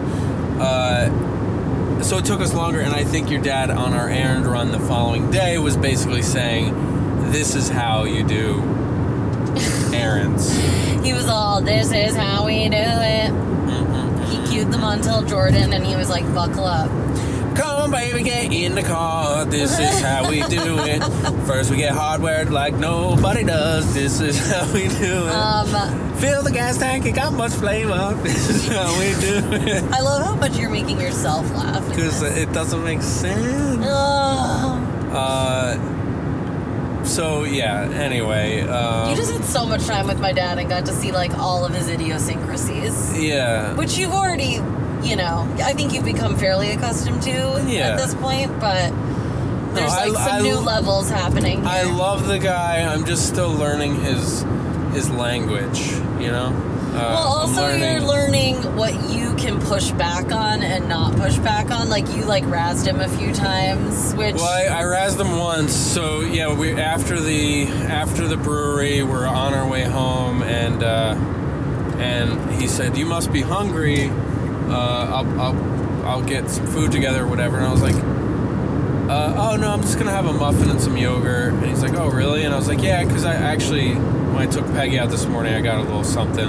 So it took us longer, and I think your dad on our errand run the following day was basically saying, this is how you do errands. He was all, this is how we do it. Mm-hmm. He cued them on till Jordan, and he was like, buckle up. Come on, baby, get in the car. This is how we do it. First we get hardware like nobody does. This is how we do it. Fill the gas tank. It got much flavor. This is how we do it. I love how much you're making yourself laugh. Because it doesn't make sense. So, yeah, anyway. You just had so much time with my dad and got to see, like, all of his idiosyncrasies. Yeah. Which you've already, you know, I think you've become fairly accustomed to at this point, but there's, no, like, some new levels happening here. I love the guy. I'm just still learning his language, you know? Well, also you're learning what you can push back on and not push back on. Like, you, like, razzed him a few times, which... Well, I razzed him once, so, yeah, we after the brewery, we're on our way home, and he said, you must be hungry, I'll get some food together or whatever, and I was like, oh, no, I'm just going to have a muffin and some yogurt, and he's like, oh, really? And I was like, yeah, because I actually... When I took Peggy out this morning, I got a little something.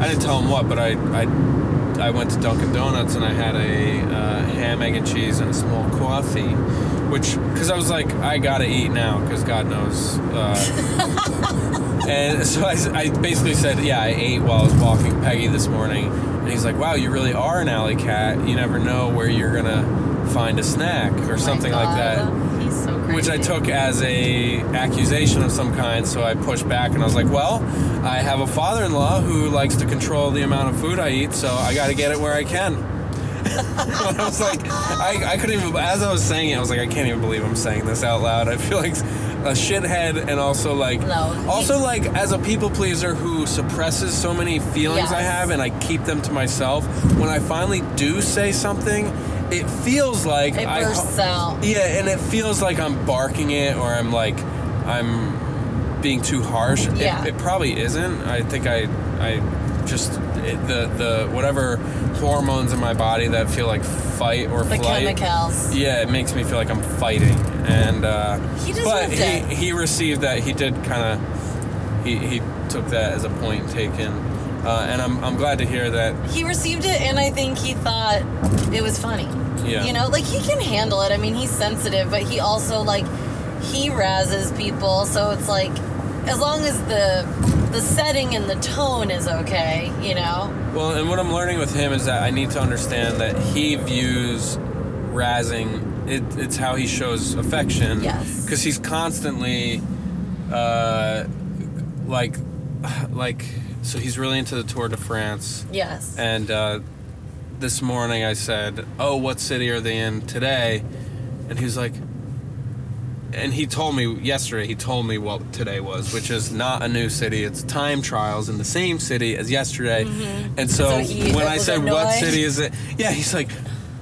I didn't tell him what, but I went to Dunkin' Donuts and I had a ham, egg, and cheese and a small coffee, which, because I was like, I gotta eat now, because God knows. And so I basically said, yeah, I ate while I was walking Peggy this morning. And he's like, wow, you really are an alley cat. You never know where you're gonna find a snack or something like that. Which I took as a accusation of some kind, so I pushed back and I was like, well, I have a father-in-law who likes to control the amount of food I eat, so I gotta get it where I can. I was like, I couldn't even, as I was saying it, I was like, I can't even believe I'm saying this out loud. I feel like a shithead, and also like, as a people pleaser who suppresses so many feelings I have, and I keep them to myself. When I finally do say something, it feels like it bursts out. Yeah, and it feels like I'm barking it, or I'm like, I'm being too harsh. Yeah. It probably isn't. I think I just the whatever hormones in my body that feel like fight or flight. The chemicals. Yeah, it makes me feel like I'm fighting, and he received that. He did kind of. He took that as a point taken. And I'm glad to hear that. He received it, and I think he thought it was funny. Yeah. You know, like, he can handle it. I mean, he's sensitive, but he also, like, he razzes people. So it's like, as long as the setting and the tone is okay, you know? Well, and what I'm learning with him is that I need to understand that he views razzing, it's how he shows affection. Yes. Because he's constantly, so he's really into the Tour de France. Yes. And this morning I said, oh, what city are they in today? And he was like... And he told me yesterday, he told me what today was, which is not a new city. It's time trials in the same city as yesterday. Mm-hmm. And so when I said, annoyed. What city is it? Yeah, he's like,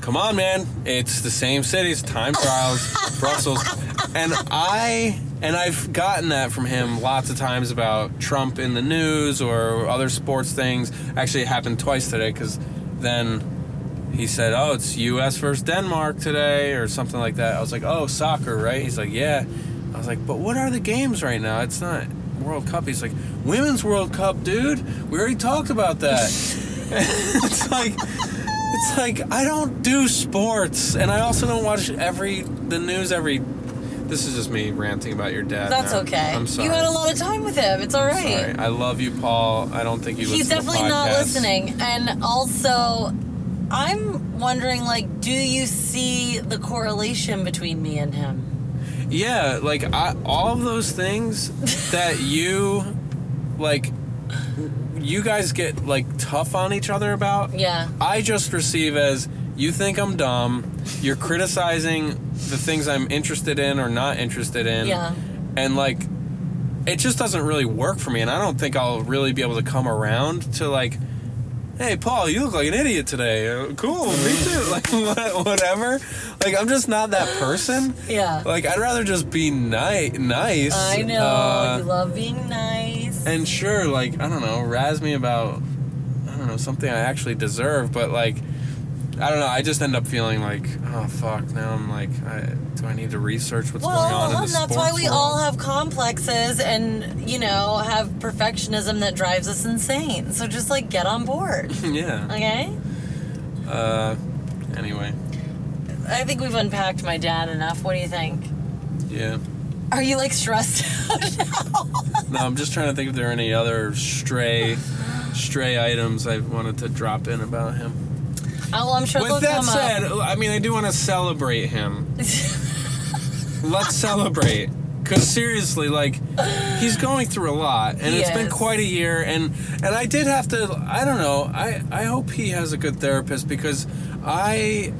come on, man. It's the same city. It's time trials, Brussels. And I've gotten that from him lots of times about Trump in the news or other sports things. Actually, it happened twice today, because then he said, oh, it's U.S. versus Denmark today or something like that. I was like, oh, soccer, right? He's like, yeah. I was like, but what are the games right now? It's not World Cup. He's like, Women's World Cup, dude. We already talked about that. It's like I don't do sports, and I also don't watch the news every... This is just me ranting about your dad. That's okay. I'm sorry. You had a lot of time with him. It's all right. Sorry. I love you, Paul. I don't think you listen to podcasts. He's definitely not listening. And also, I'm wondering, like, do you see the correlation between me and him? Yeah, like, all of those things that you, like, you guys get, like, tough on each other about. Yeah. I just receive as, you think I'm dumb, you're criticizing... the things I'm interested in or not interested in. Yeah. And, like, it just doesn't really work for me, and I don't think I'll really be able to come around to, like, hey, Paul, you look like an idiot today. Cool, me too. Like, whatever. Like, I'm just not that person. Yeah. Like, I'd rather just be nice. I know. You love being nice. And sure, like, I don't know, razz me about, I don't know, something I actually deserve, but, like, I don't know, I just end up feeling like, oh, fuck, now I'm like, do I need to research what's going on in the sports world? Well, that's why we all have complexes and, you know, have perfectionism that drives us insane. So just, like, get on board. Yeah. Okay? Anyway. I think we've unpacked my dad enough. What do you think? Yeah. Are you, like, stressed out now? No, I'm just trying to think if there are any other stray items I wanted to drop in about him. Oh, well, I'm sure with that said, up. I mean, I do want to celebrate him. Let's celebrate. Because seriously, like, he's going through a lot, and it's been quite a year, and I did have to, I don't know, I hope he has a good therapist, because I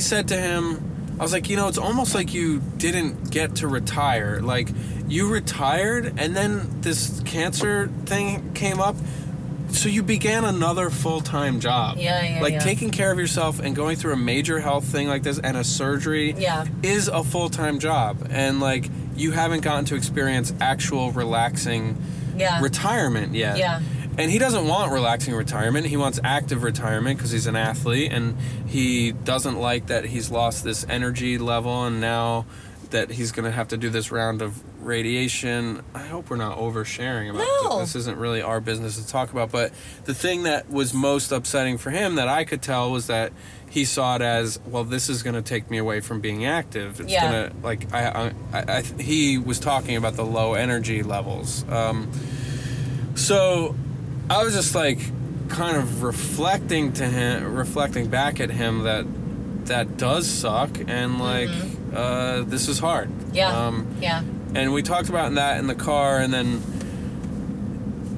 said to him, I was like, you know, it's almost like you didn't get to retire. Like, you retired, and then this cancer thing came up, so you began another full-time job. Like, taking care of yourself and going through a major health thing like this and a surgery is a full-time job. And, like, you haven't gotten to experience actual relaxing retirement yet. And he doesn't want relaxing retirement. He wants active retirement because he's an athlete, and he doesn't like that he's lost this energy level, and now that he's going to have to do this round of radiation. I hope we're not oversharing about this. This isn't really our business to talk about, but the thing that was most upsetting for him that I could tell was that he saw it as, well, this is going to take me away from being active. It's going to, like, I he was talking about the low energy levels. So I was just, like, kind of reflecting back at him that does suck, and, like, this is hard. And we talked about that in the car, and then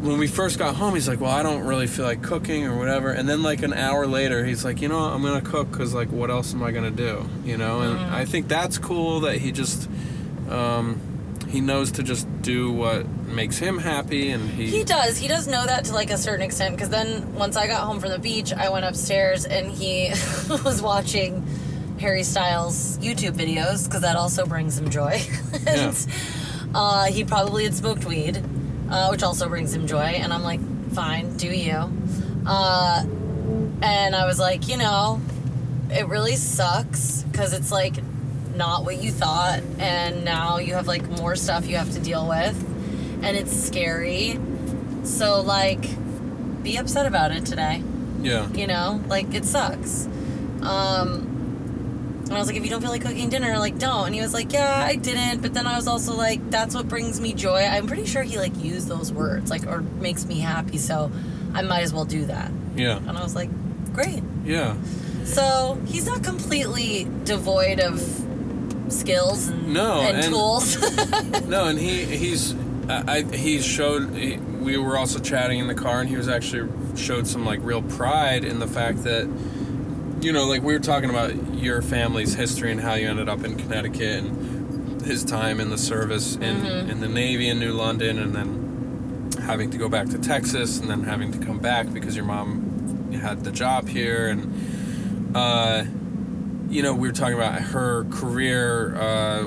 when we first got home, he's like, well, I don't really feel like cooking or whatever. And then, like, an hour later, he's like, you know what? I'm going to cook because, like, what else am I going to do? You know? And I think that's cool that he just, he knows to just do what makes him happy. And he does. He does know that to, like, a certain extent, because then once I got home from the beach, I went upstairs and he was watching Harry Styles YouTube videos, because that also brings him joy. And he probably had smoked weed, which also brings him joy. And I'm like, fine, do you. And I was like, you know, it really sucks because it's, like, not what you thought. And now you have, like, more stuff you have to deal with. And it's scary. So, like, be upset about it today. Yeah. You know? Like, it sucks. And I was like, if you don't feel like cooking dinner, like, don't. And he was like, yeah, I didn't. But then I was also like, that's what brings me joy. I'm pretty sure he, like, used those words, like, or makes me happy. So I might as well do that. Yeah. And I was like, great. Yeah. So he's not completely devoid of skills and tools. No, and he showed, we were also chatting in the car, and he was actually showed some, like, real pride in the fact that, you know, like, we were talking about your family's history and how you ended up in Connecticut and his time in the service in the Navy in New London, and then having to go back to Texas, and then having to come back because your mom had the job here. And, you know, we were talking about her career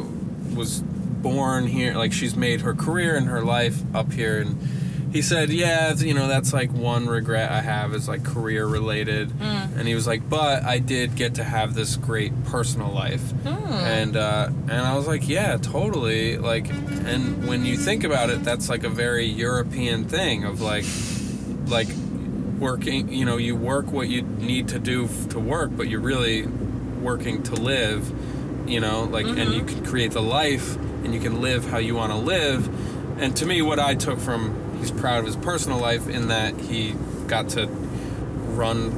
was born here. Like, she's made her career and her life up here. And he said, yeah, you know, that's, like, one regret I have is, like, career-related. And he was like, but I did get to have this great personal life. And I was like, yeah, totally. Like, and when you think about it, that's, like, a very European thing of, like working, you know, you work what you need to do to work, but you're really working to live, you know, like, and you can create the life, and you can live how you want to live. And to me, what I took from... He's proud of his personal life in that he got to run,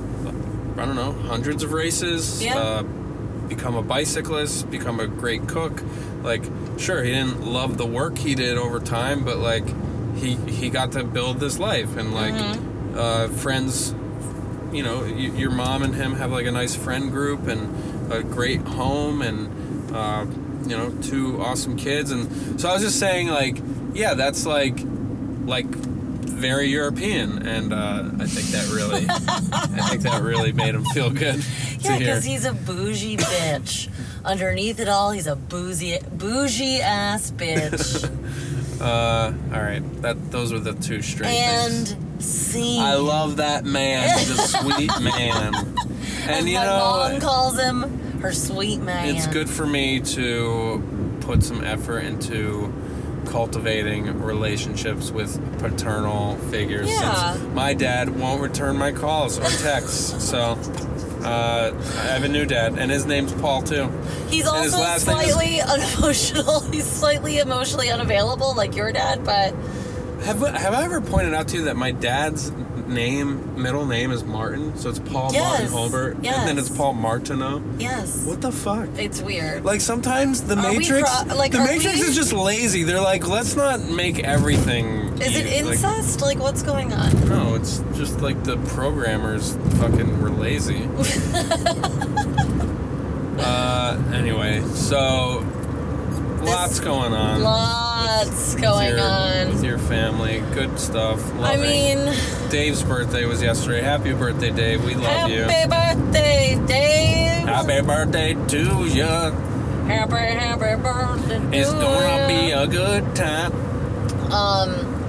I don't know, hundreds of races, become a bicyclist, become a great cook. Like, sure, he didn't love the work he did over time, but, like, he got to build this life. And, like, friends, you know, your mom and him have, like, a nice friend group and a great home and, you know, two awesome kids. And so I was just saying, like, yeah, that's, like very European, and I think that really made him feel good. Yeah, because he's a bougie bitch. Underneath it all, he's a bougie ass bitch. All right, those were the two straight things. And scene. I love that man. He's a sweet man. And you know, mom calls him her sweet man. It's good for me to put some effort into cultivating relationships with paternal figures, since my dad won't return my calls or texts. So I have a new dad, and his name's Paul too. He's also slightly unemotional. He's slightly emotionally unavailable, like your dad. But have I ever pointed out to you that my dad's name, middle name is Martin, so it's Paul Martin Holbert, and then it's Paul Martineau. Yes. What the fuck? It's weird. Like, sometimes the Matrix is just lazy. They're like, let's not make everything... Is it incest? Like, what's going on? No, it's just like the programmers fucking were lazy. Anyway, so... Lots going on. With your family. Good stuff. Loving. I mean... Dave's birthday was yesterday. Happy birthday, Dave. We love you. Happy birthday, Dave. Happy birthday to you. Happy birthday to you. It's gonna be a good time.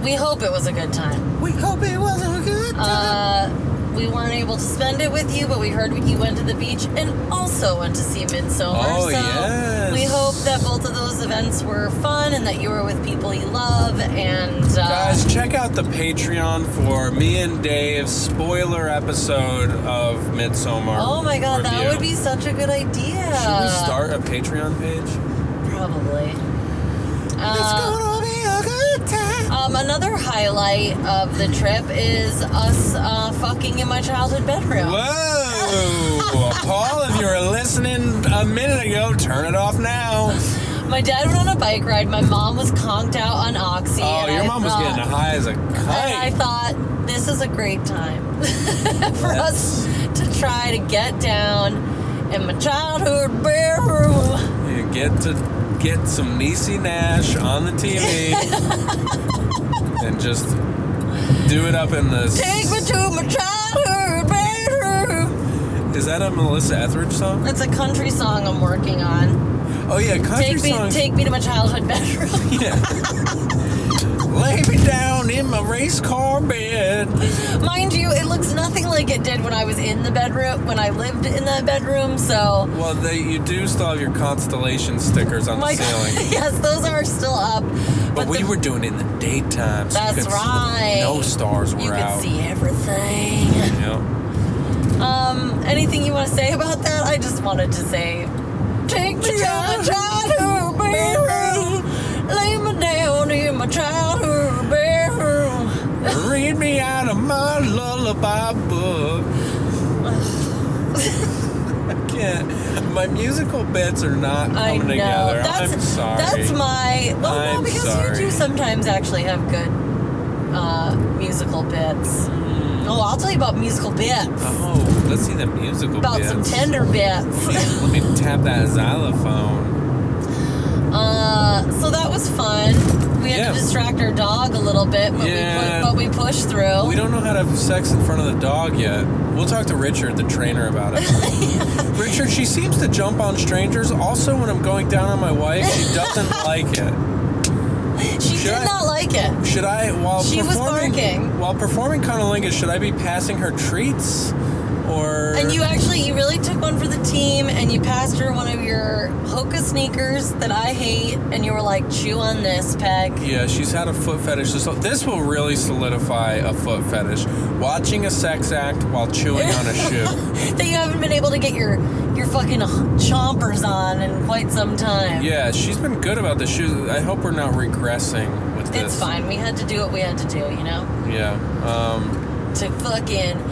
We hope it was a good time. We hope it was a good time. We weren't able to spend it with you, but we heard you went to the beach and also went to see Midsommar. Oh, so yes. We hope that both of those events were fun and that you were with people you love. And guys, check out the Patreon for me and Dave's spoiler episode of Midsommar. Oh my God, review. That would be such a good idea. Should we start a Patreon page? Probably. Let's go. Another highlight of the trip is us fucking in my childhood bedroom. Whoa! Paul, if you were listening a minute ago, turn it off now. My dad went on a bike ride. My mom was conked out on Oxy. Oh, your mom was getting high as a kite. And I thought, this is a great time for us to try to get down in my childhood bedroom. You get to... Get some Niecy Nash on the TV and just do it up in the... Take me to my childhood bedroom. Is that a Melissa Etheridge song? It's a country song I'm working on. Oh, yeah, country song. Take me to my childhood bedroom. Yeah. Lay me down in my race car bed. Mind you, it looks nothing like it did when I was in the bedroom, when I lived in that bedroom, so... Well, you do still have your constellation stickers on the ceiling. Yes, those are still up. But we were doing it in the daytime, so that's right. No stars were out. You could see everything. Yep. Anything you want to say about that? I just wanted to say... Take me down to my bedroom. Lay me down in my childhood bedroom. Read me out of my lullaby book. I can't. My musical bits are not coming together. I'm sorry. That's my... Well, I'm no, because sorry. You do sometimes actually have good musical bits. Oh, I'll tell you about musical bits. Oh, let's see the musical bits. About some tender bits. Let me tap that xylophone. So that was fun. We had to distract our dog a little bit, but we pushed through. We don't know how to have sex in front of the dog yet. We'll talk to Richard, the trainer, about it. Yeah. Richard, she seems to jump on strangers. Also, when I'm going down on my wife, she doesn't like it. She did not like it. Should I, while performing cunnilingus, should I be passing her treats? And you really took one for the team, and you passed her one of your Hoka sneakers that I hate, and you were like, chew on this, Peg. Yeah, she's had a foot fetish. This will really solidify a foot fetish. Watching a sex act while chewing on a shoe. That you haven't been able to get your fucking chompers on in quite some time. Yeah, she's been good about the shoes. I hope we're not regressing with this. It's fine. We had to do what we had to do, you know? Yeah. To fucking...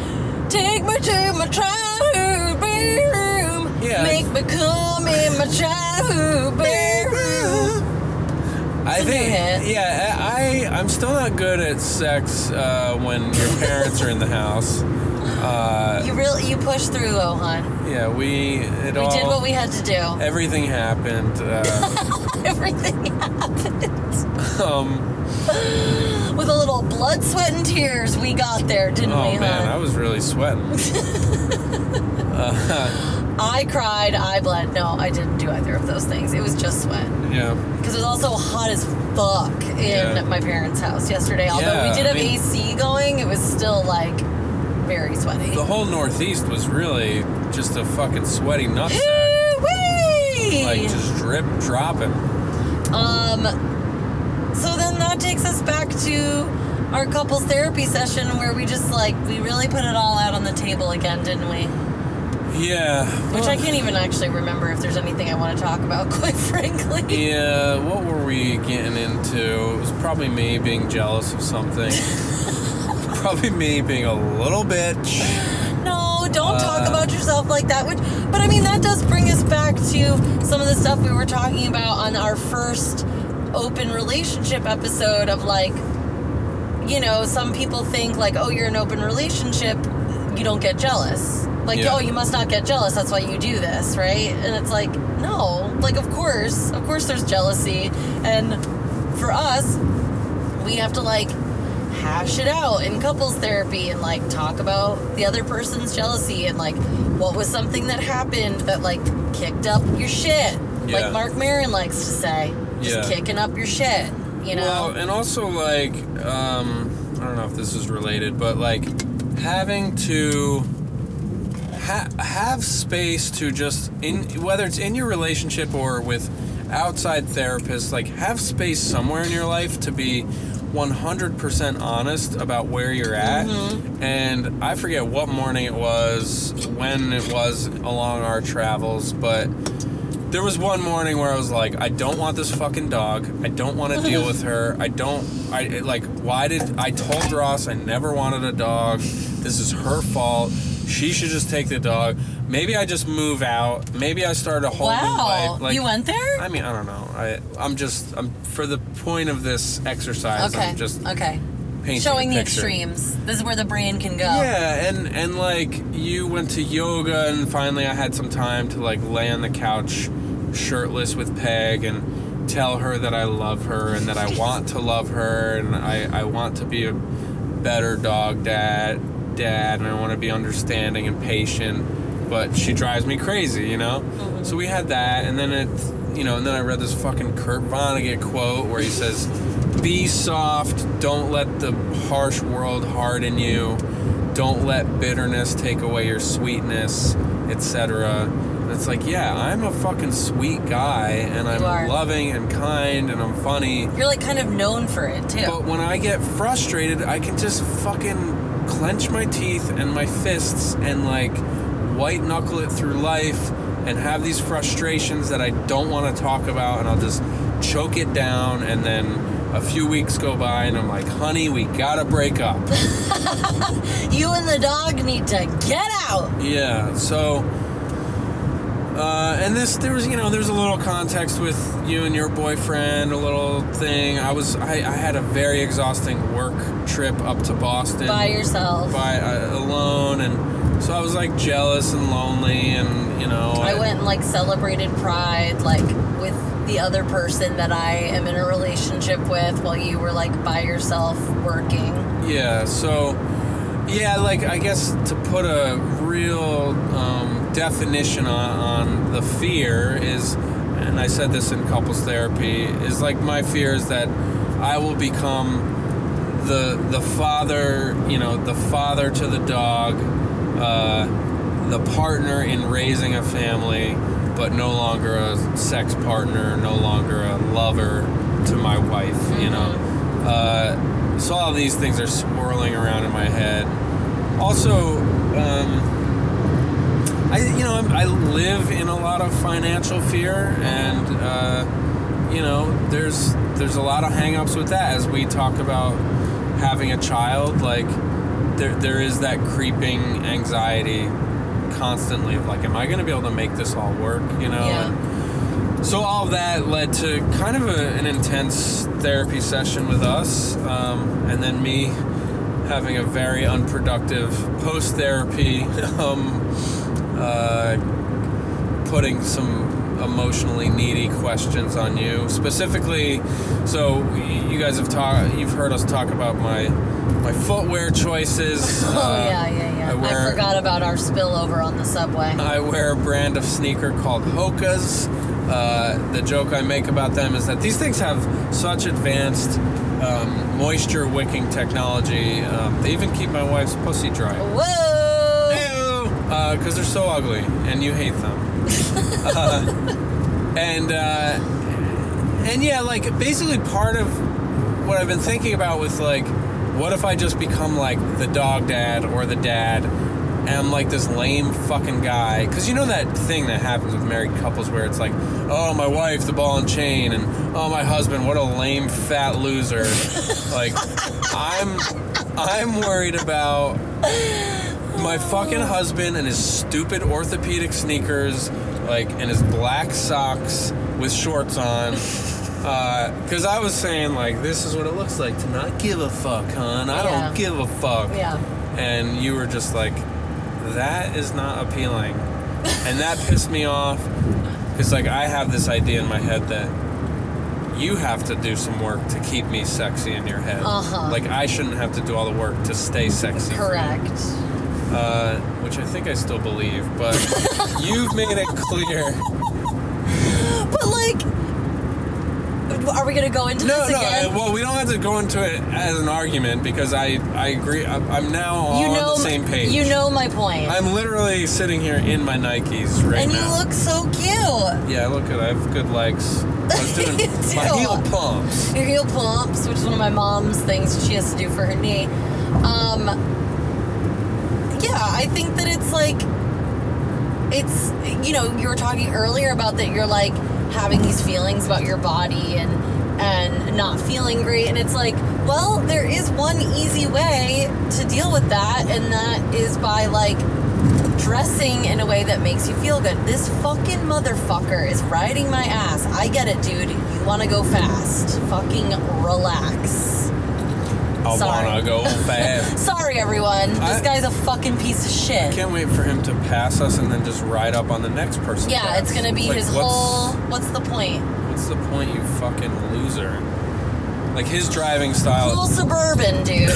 Take me to my childhood bedroom. Yeah. Make me come in my childhood bedroom. I think, yeah, I'm still not good at sex when your parents are in the house. You pushed through, though, hon. Yeah, we did what we had to do. Everything happened. Everything happened. With a little blood, sweat, and tears, we got there, didn't we? Oh, man, I was really sweating. I cried, I bled. No, I didn't do either of those things. It was just sweat. Yeah. Because it was also hot as fuck in my parents' house yesterday. Although we did have AC going, it was still, like, very sweaty. The whole Northeast was really just a fucking sweaty nutsack. Woo-wee! Like, just drip, dropping. So then that takes us back to our couples therapy session where we just, like, we really put it all out on the table again, didn't we? Yeah. Which I can't even actually remember if there's anything I want to talk about, quite frankly. Yeah, what were we getting into? It was probably me being jealous of something. probably me being a little bitch. No, don't talk about yourself like that. But I mean, that does bring us back to some of the stuff we were talking about on our first open relationship episode of, like, you know, some people think, like, oh, you're in an open relationship, you don't get jealous. Like, yeah. Oh, you must not get jealous, that's why you do this, right? And it's like, no. Like, of course there's jealousy. And for us, we have to, like, hash it out in couples therapy and, like, talk about the other person's jealousy and, like, what was something that happened that, like, kicked up your shit. Yeah. Like Mark Maron likes to say, just kicking up your shit, you know? Well, and also, like, I don't know if this is related, but, like, having to have space to just, whether it's in your relationship or with outside therapists, like, have space somewhere in your life to be 100% honest about where you're at. Mm-hmm. And I forget what morning it was, when it was along our travels, but there was one morning where I was like, I don't want this fucking dog. I don't want to deal with her. I told Ross I never wanted a dog. This is her fault. She should just take the dog. Maybe I just move out. Maybe I start a whole new life. Like, you went there? I mean, I don't know. I'm for the point of this exercise. Okay. I'm just painting showing the extremes. This is where the brain can go. Yeah, and like, you went to yoga, and finally I had some time to, like, lay on the couch shirtless with Peg and tell her that I love her and that I want to love her, and I want to be a better dog dad, and I want to be understanding and patient, but she drives me crazy, you know? Mm-hmm. So we had that, and then I read this fucking Kurt Vonnegut quote where he says, be soft, don't let the harsh world harden you, don't let bitterness take away your sweetness, etc. And it's like, yeah, I'm a fucking sweet guy, and I'm loving and kind, and I'm funny. You're, like, kind of known for it, too. But when I get frustrated, I can just fucking clench my teeth and my fists and, like, white knuckle it through life and have these frustrations that I don't want to talk about, and I'll just choke it down, and then a few weeks go by and I'm like, honey, we gotta break up. You and the dog need to get out. Yeah, so and there was a little context with you and your boyfriend, a little thing. I had a very exhausting work trip up to Boston. By yourself. Alone, and so I was, like, jealous and lonely, and, you know. I went and, like, celebrated Pride, like, with the other person that I am in a relationship with while you were, like, by yourself working. Yeah, so, yeah, like, I guess to put a real definition on the fear is, and I said this in couples therapy, is, like, my fear is that I will become the father, you know, the father to the dog, the partner in raising a family, but no longer a sex partner, no longer a lover to my wife, you know. So all of these things are swirling around in my head. Also, I live in a lot of financial fear, and, you know, there's a lot of hang-ups with that. As we talk about having a child, like, there is that creeping anxiety constantly of, like, am I going to be able to make this all work, you know? Yeah. And so all of that led to kind of an intense therapy session with us, and then me having a very unproductive post-therapy putting some emotionally needy questions on you, specifically. So you guys have you've heard us talk about my footwear choices. Oh, yeah. I forgot about our spillover on the subway. I wear a brand of sneaker called Hokas. The joke I make about them is that these things have such advanced moisture wicking technology. They even keep my wife's pussy dry. Whoa. Because they're so ugly, and you hate them. And yeah, like, basically part of what I've been thinking about with, like, what if I just become, like, the dog dad or the dad am like this lame fucking guy. Because you know that thing that happens with married couples where it's like, oh, my wife, the ball and chain, and oh, my husband, what a lame fat loser. Like, I'm worried about my fucking husband and his stupid orthopedic sneakers, like, and his black socks with shorts on. Because I was saying, like, this is what it looks like to not give a fuck, hon. I don't give a fuck. Yeah. And you were just like, that is not appealing. And that pissed me off. Because, like, I have this idea in my head that you have to do some work to keep me sexy in your head. Uh-huh. Like, I shouldn't have to do all the work to stay sexy. Correct. Which I think I still believe. But you've made it clear. But, like... Are we going to go into this again? No, well, we don't have to go into it as an argument because I agree. I'm now on the same page. You know my point. I'm literally sitting here in my Nikes right now. And you look so cute. Yeah, I look good. I have good legs. I was doing my heel pumps. Your heel pumps, which is one of my mom's things she has to do for her knee. Yeah, I think that it's like... It's, you know, you were talking earlier about that you're like... having these feelings about your body and not feeling great, and it's like, well, there is one easy way to deal with that, and that is by like dressing in a way that makes you feel good. This fucking motherfucker is riding my ass. I get it, dude. You want to go fast. Fucking relax. I want to go fast. Sorry, everyone. This guy's a fucking piece of shit. I can't wait for him to pass us and then just ride up on the next person. Yeah, It's going to be like, What's the point? What's the point, you fucking loser? Like, his driving style... Cool suburban, dude.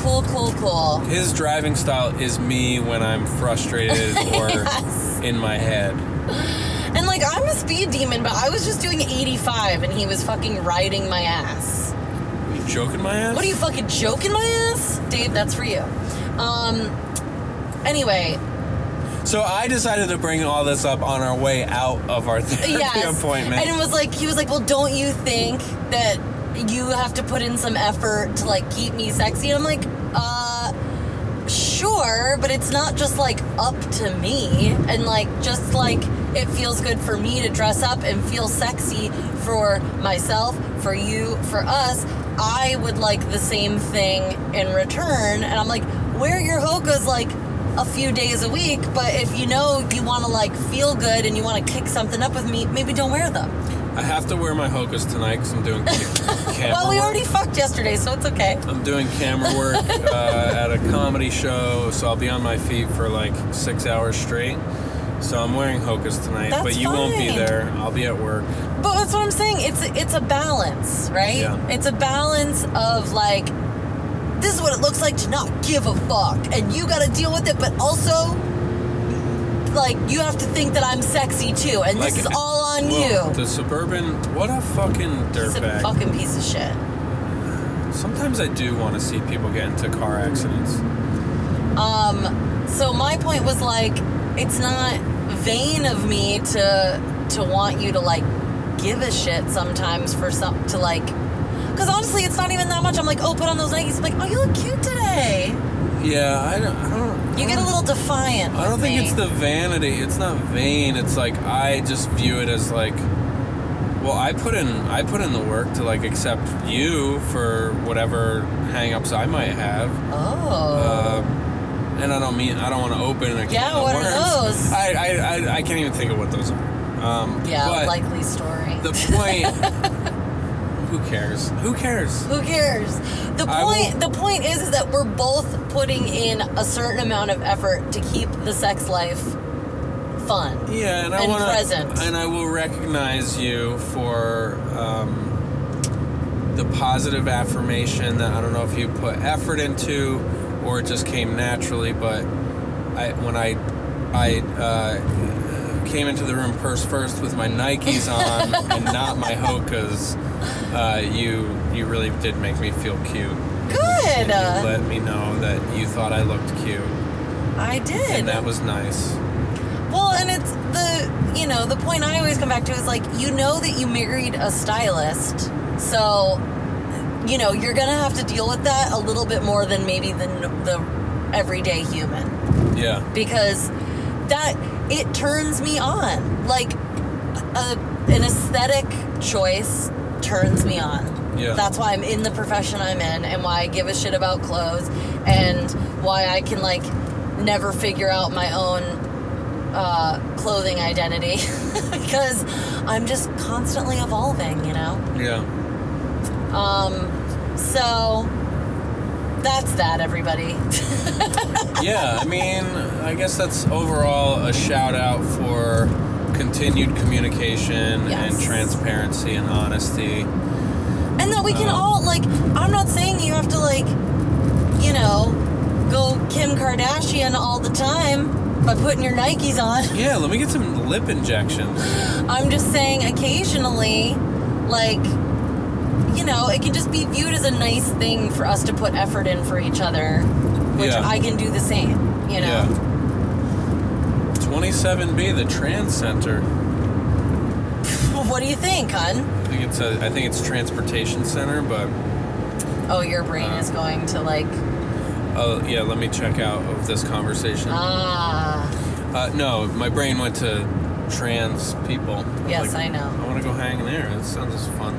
Cool. His driving style is me when I'm frustrated or in my head. And, like, I'm a speed demon, but I was just doing 85, and he was fucking riding my ass. Joking my ass? What are you fucking joking my ass? Dave, that's for you. Anyway. So I decided to bring all this up on our way out of our therapy appointment. And it was like, he was like, well, don't you think that you have to put in some effort to like keep me sexy? And I'm like, sure, but it's not just like up to me. And like, just like it feels good for me to dress up and feel sexy for myself, for you, for us. I would like the same thing in return. And I'm like, wear your Hoka's like a few days a week, but if you know you want to like feel good and you want to kick something up with me, maybe don't wear them. I have to wear my Hoka's tonight because I'm doing camera Well, we already fucked yesterday, so it's okay. I'm doing camera work at a comedy show, so I'll be on my feet for like 6 hours straight. So I'm wearing Hoka's tonight, but you won't be there. I'll be at work. But that's what I'm saying. It's a balance, right? Yeah. It's a balance of like, this is what it looks like to not give a fuck, and you got to deal with it. But also, like, you have to think that I'm sexy too, and like, this is all on you. The suburban, what a fucking dirtbag! It's a fucking piece of shit. Sometimes I do want to see people get into car accidents. So my point was like, it's not vain of me to want you to like give a shit sometimes for some to like, because honestly it's not even that much. I'm like, oh, put on those Nikes. I'm like, oh, you look cute today. Yeah, I don't you get a little defiant. I don't think it's the vanity. It's not vain. It's like I just view it as like, well, I put in the work to like accept you for whatever hang-ups I might have. And I don't want to open a can of worms. Yeah, what are those? I can't even think of what those are. Yeah, likely story. The point... Who cares? The point is that we're both putting in a certain amount of effort to keep the sex life fun. Yeah, and present. And I will recognize you for... the positive affirmation that I don't know if you put effort into... or it just came naturally, but when I came into the room first with my Nikes on and not my Hoka's, you really did make me feel cute. Good. And you let me know that you thought I looked cute. I did. And that was nice. Well, and it's the point I always come back to is like, you know that you married a stylist, so... you know, you're going to have to deal with that a little bit more than maybe the everyday human. Yeah. Because that, it turns me on. Like, an aesthetic choice turns me on. Yeah. That's why I'm in the profession I'm in, and why I give a shit about clothes, and why I can, like, never figure out my own clothing identity because I'm just constantly evolving, you know? Yeah. So that's that, everybody. Yeah, I mean, I guess that's overall a shout out for continued communication, yes, and transparency and honesty. And that we can all, like, I'm not saying you have to, like, you know, go Kim Kardashian all the time by putting your Nikes on. Yeah, let me get some lip injections. I'm just saying, occasionally, like, you know, it can just be viewed as a nice thing for us to put effort in for each other, which, yeah, I can do the same, you know. Yeah. 27B, the Trans Center. What do you think, hon? I think it's Transportation Center, but... Oh, your brain is going to, like... Oh, yeah, let me check out of this conversation. Ah. No, my brain went to trans people. Yes, like, I know. I want to go hang in there. It sounds fun.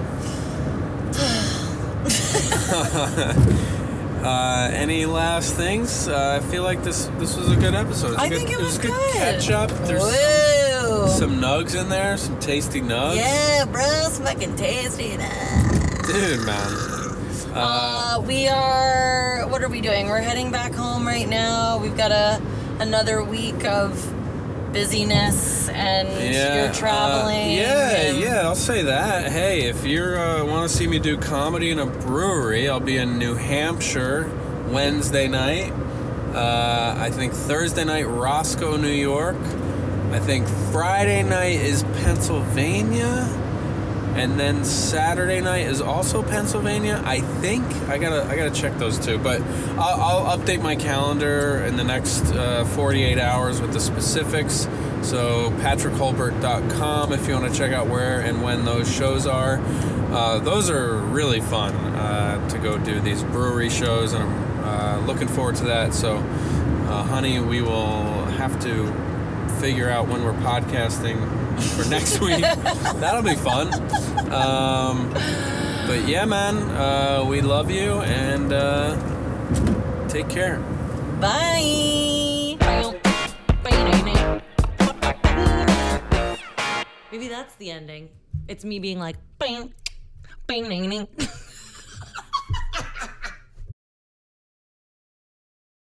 Any last things? I feel like this was a good episode. I think it was good. Ketchup. There's some nugs in there, some tasty nugs. Yeah, bro, it's fucking tasty nugs. Dude, man. What are we doing? We're heading back home right now. We've got another week of busyness, and you're traveling. I'll say that. Hey, if you want to see me do comedy in a brewery, I'll be in New Hampshire Wednesday night. I think Thursday night, Roscoe, New York. I think Friday night is Pennsylvania. And then Saturday night is also Pennsylvania, I think. I gotta check those two, but I'll update my calendar in the next 48 hours with the specifics. So patrickholbert.com if you want to check out where and when those shows are. Those are really fun to go do, these brewery shows, and I'm looking forward to that. So, honey, we will have to figure out when we're podcasting for next week. That'll be fun. But yeah, man, we love you, and take care. Bye. Maybe that's the ending. It's me being like, bing, bing, ding, ding.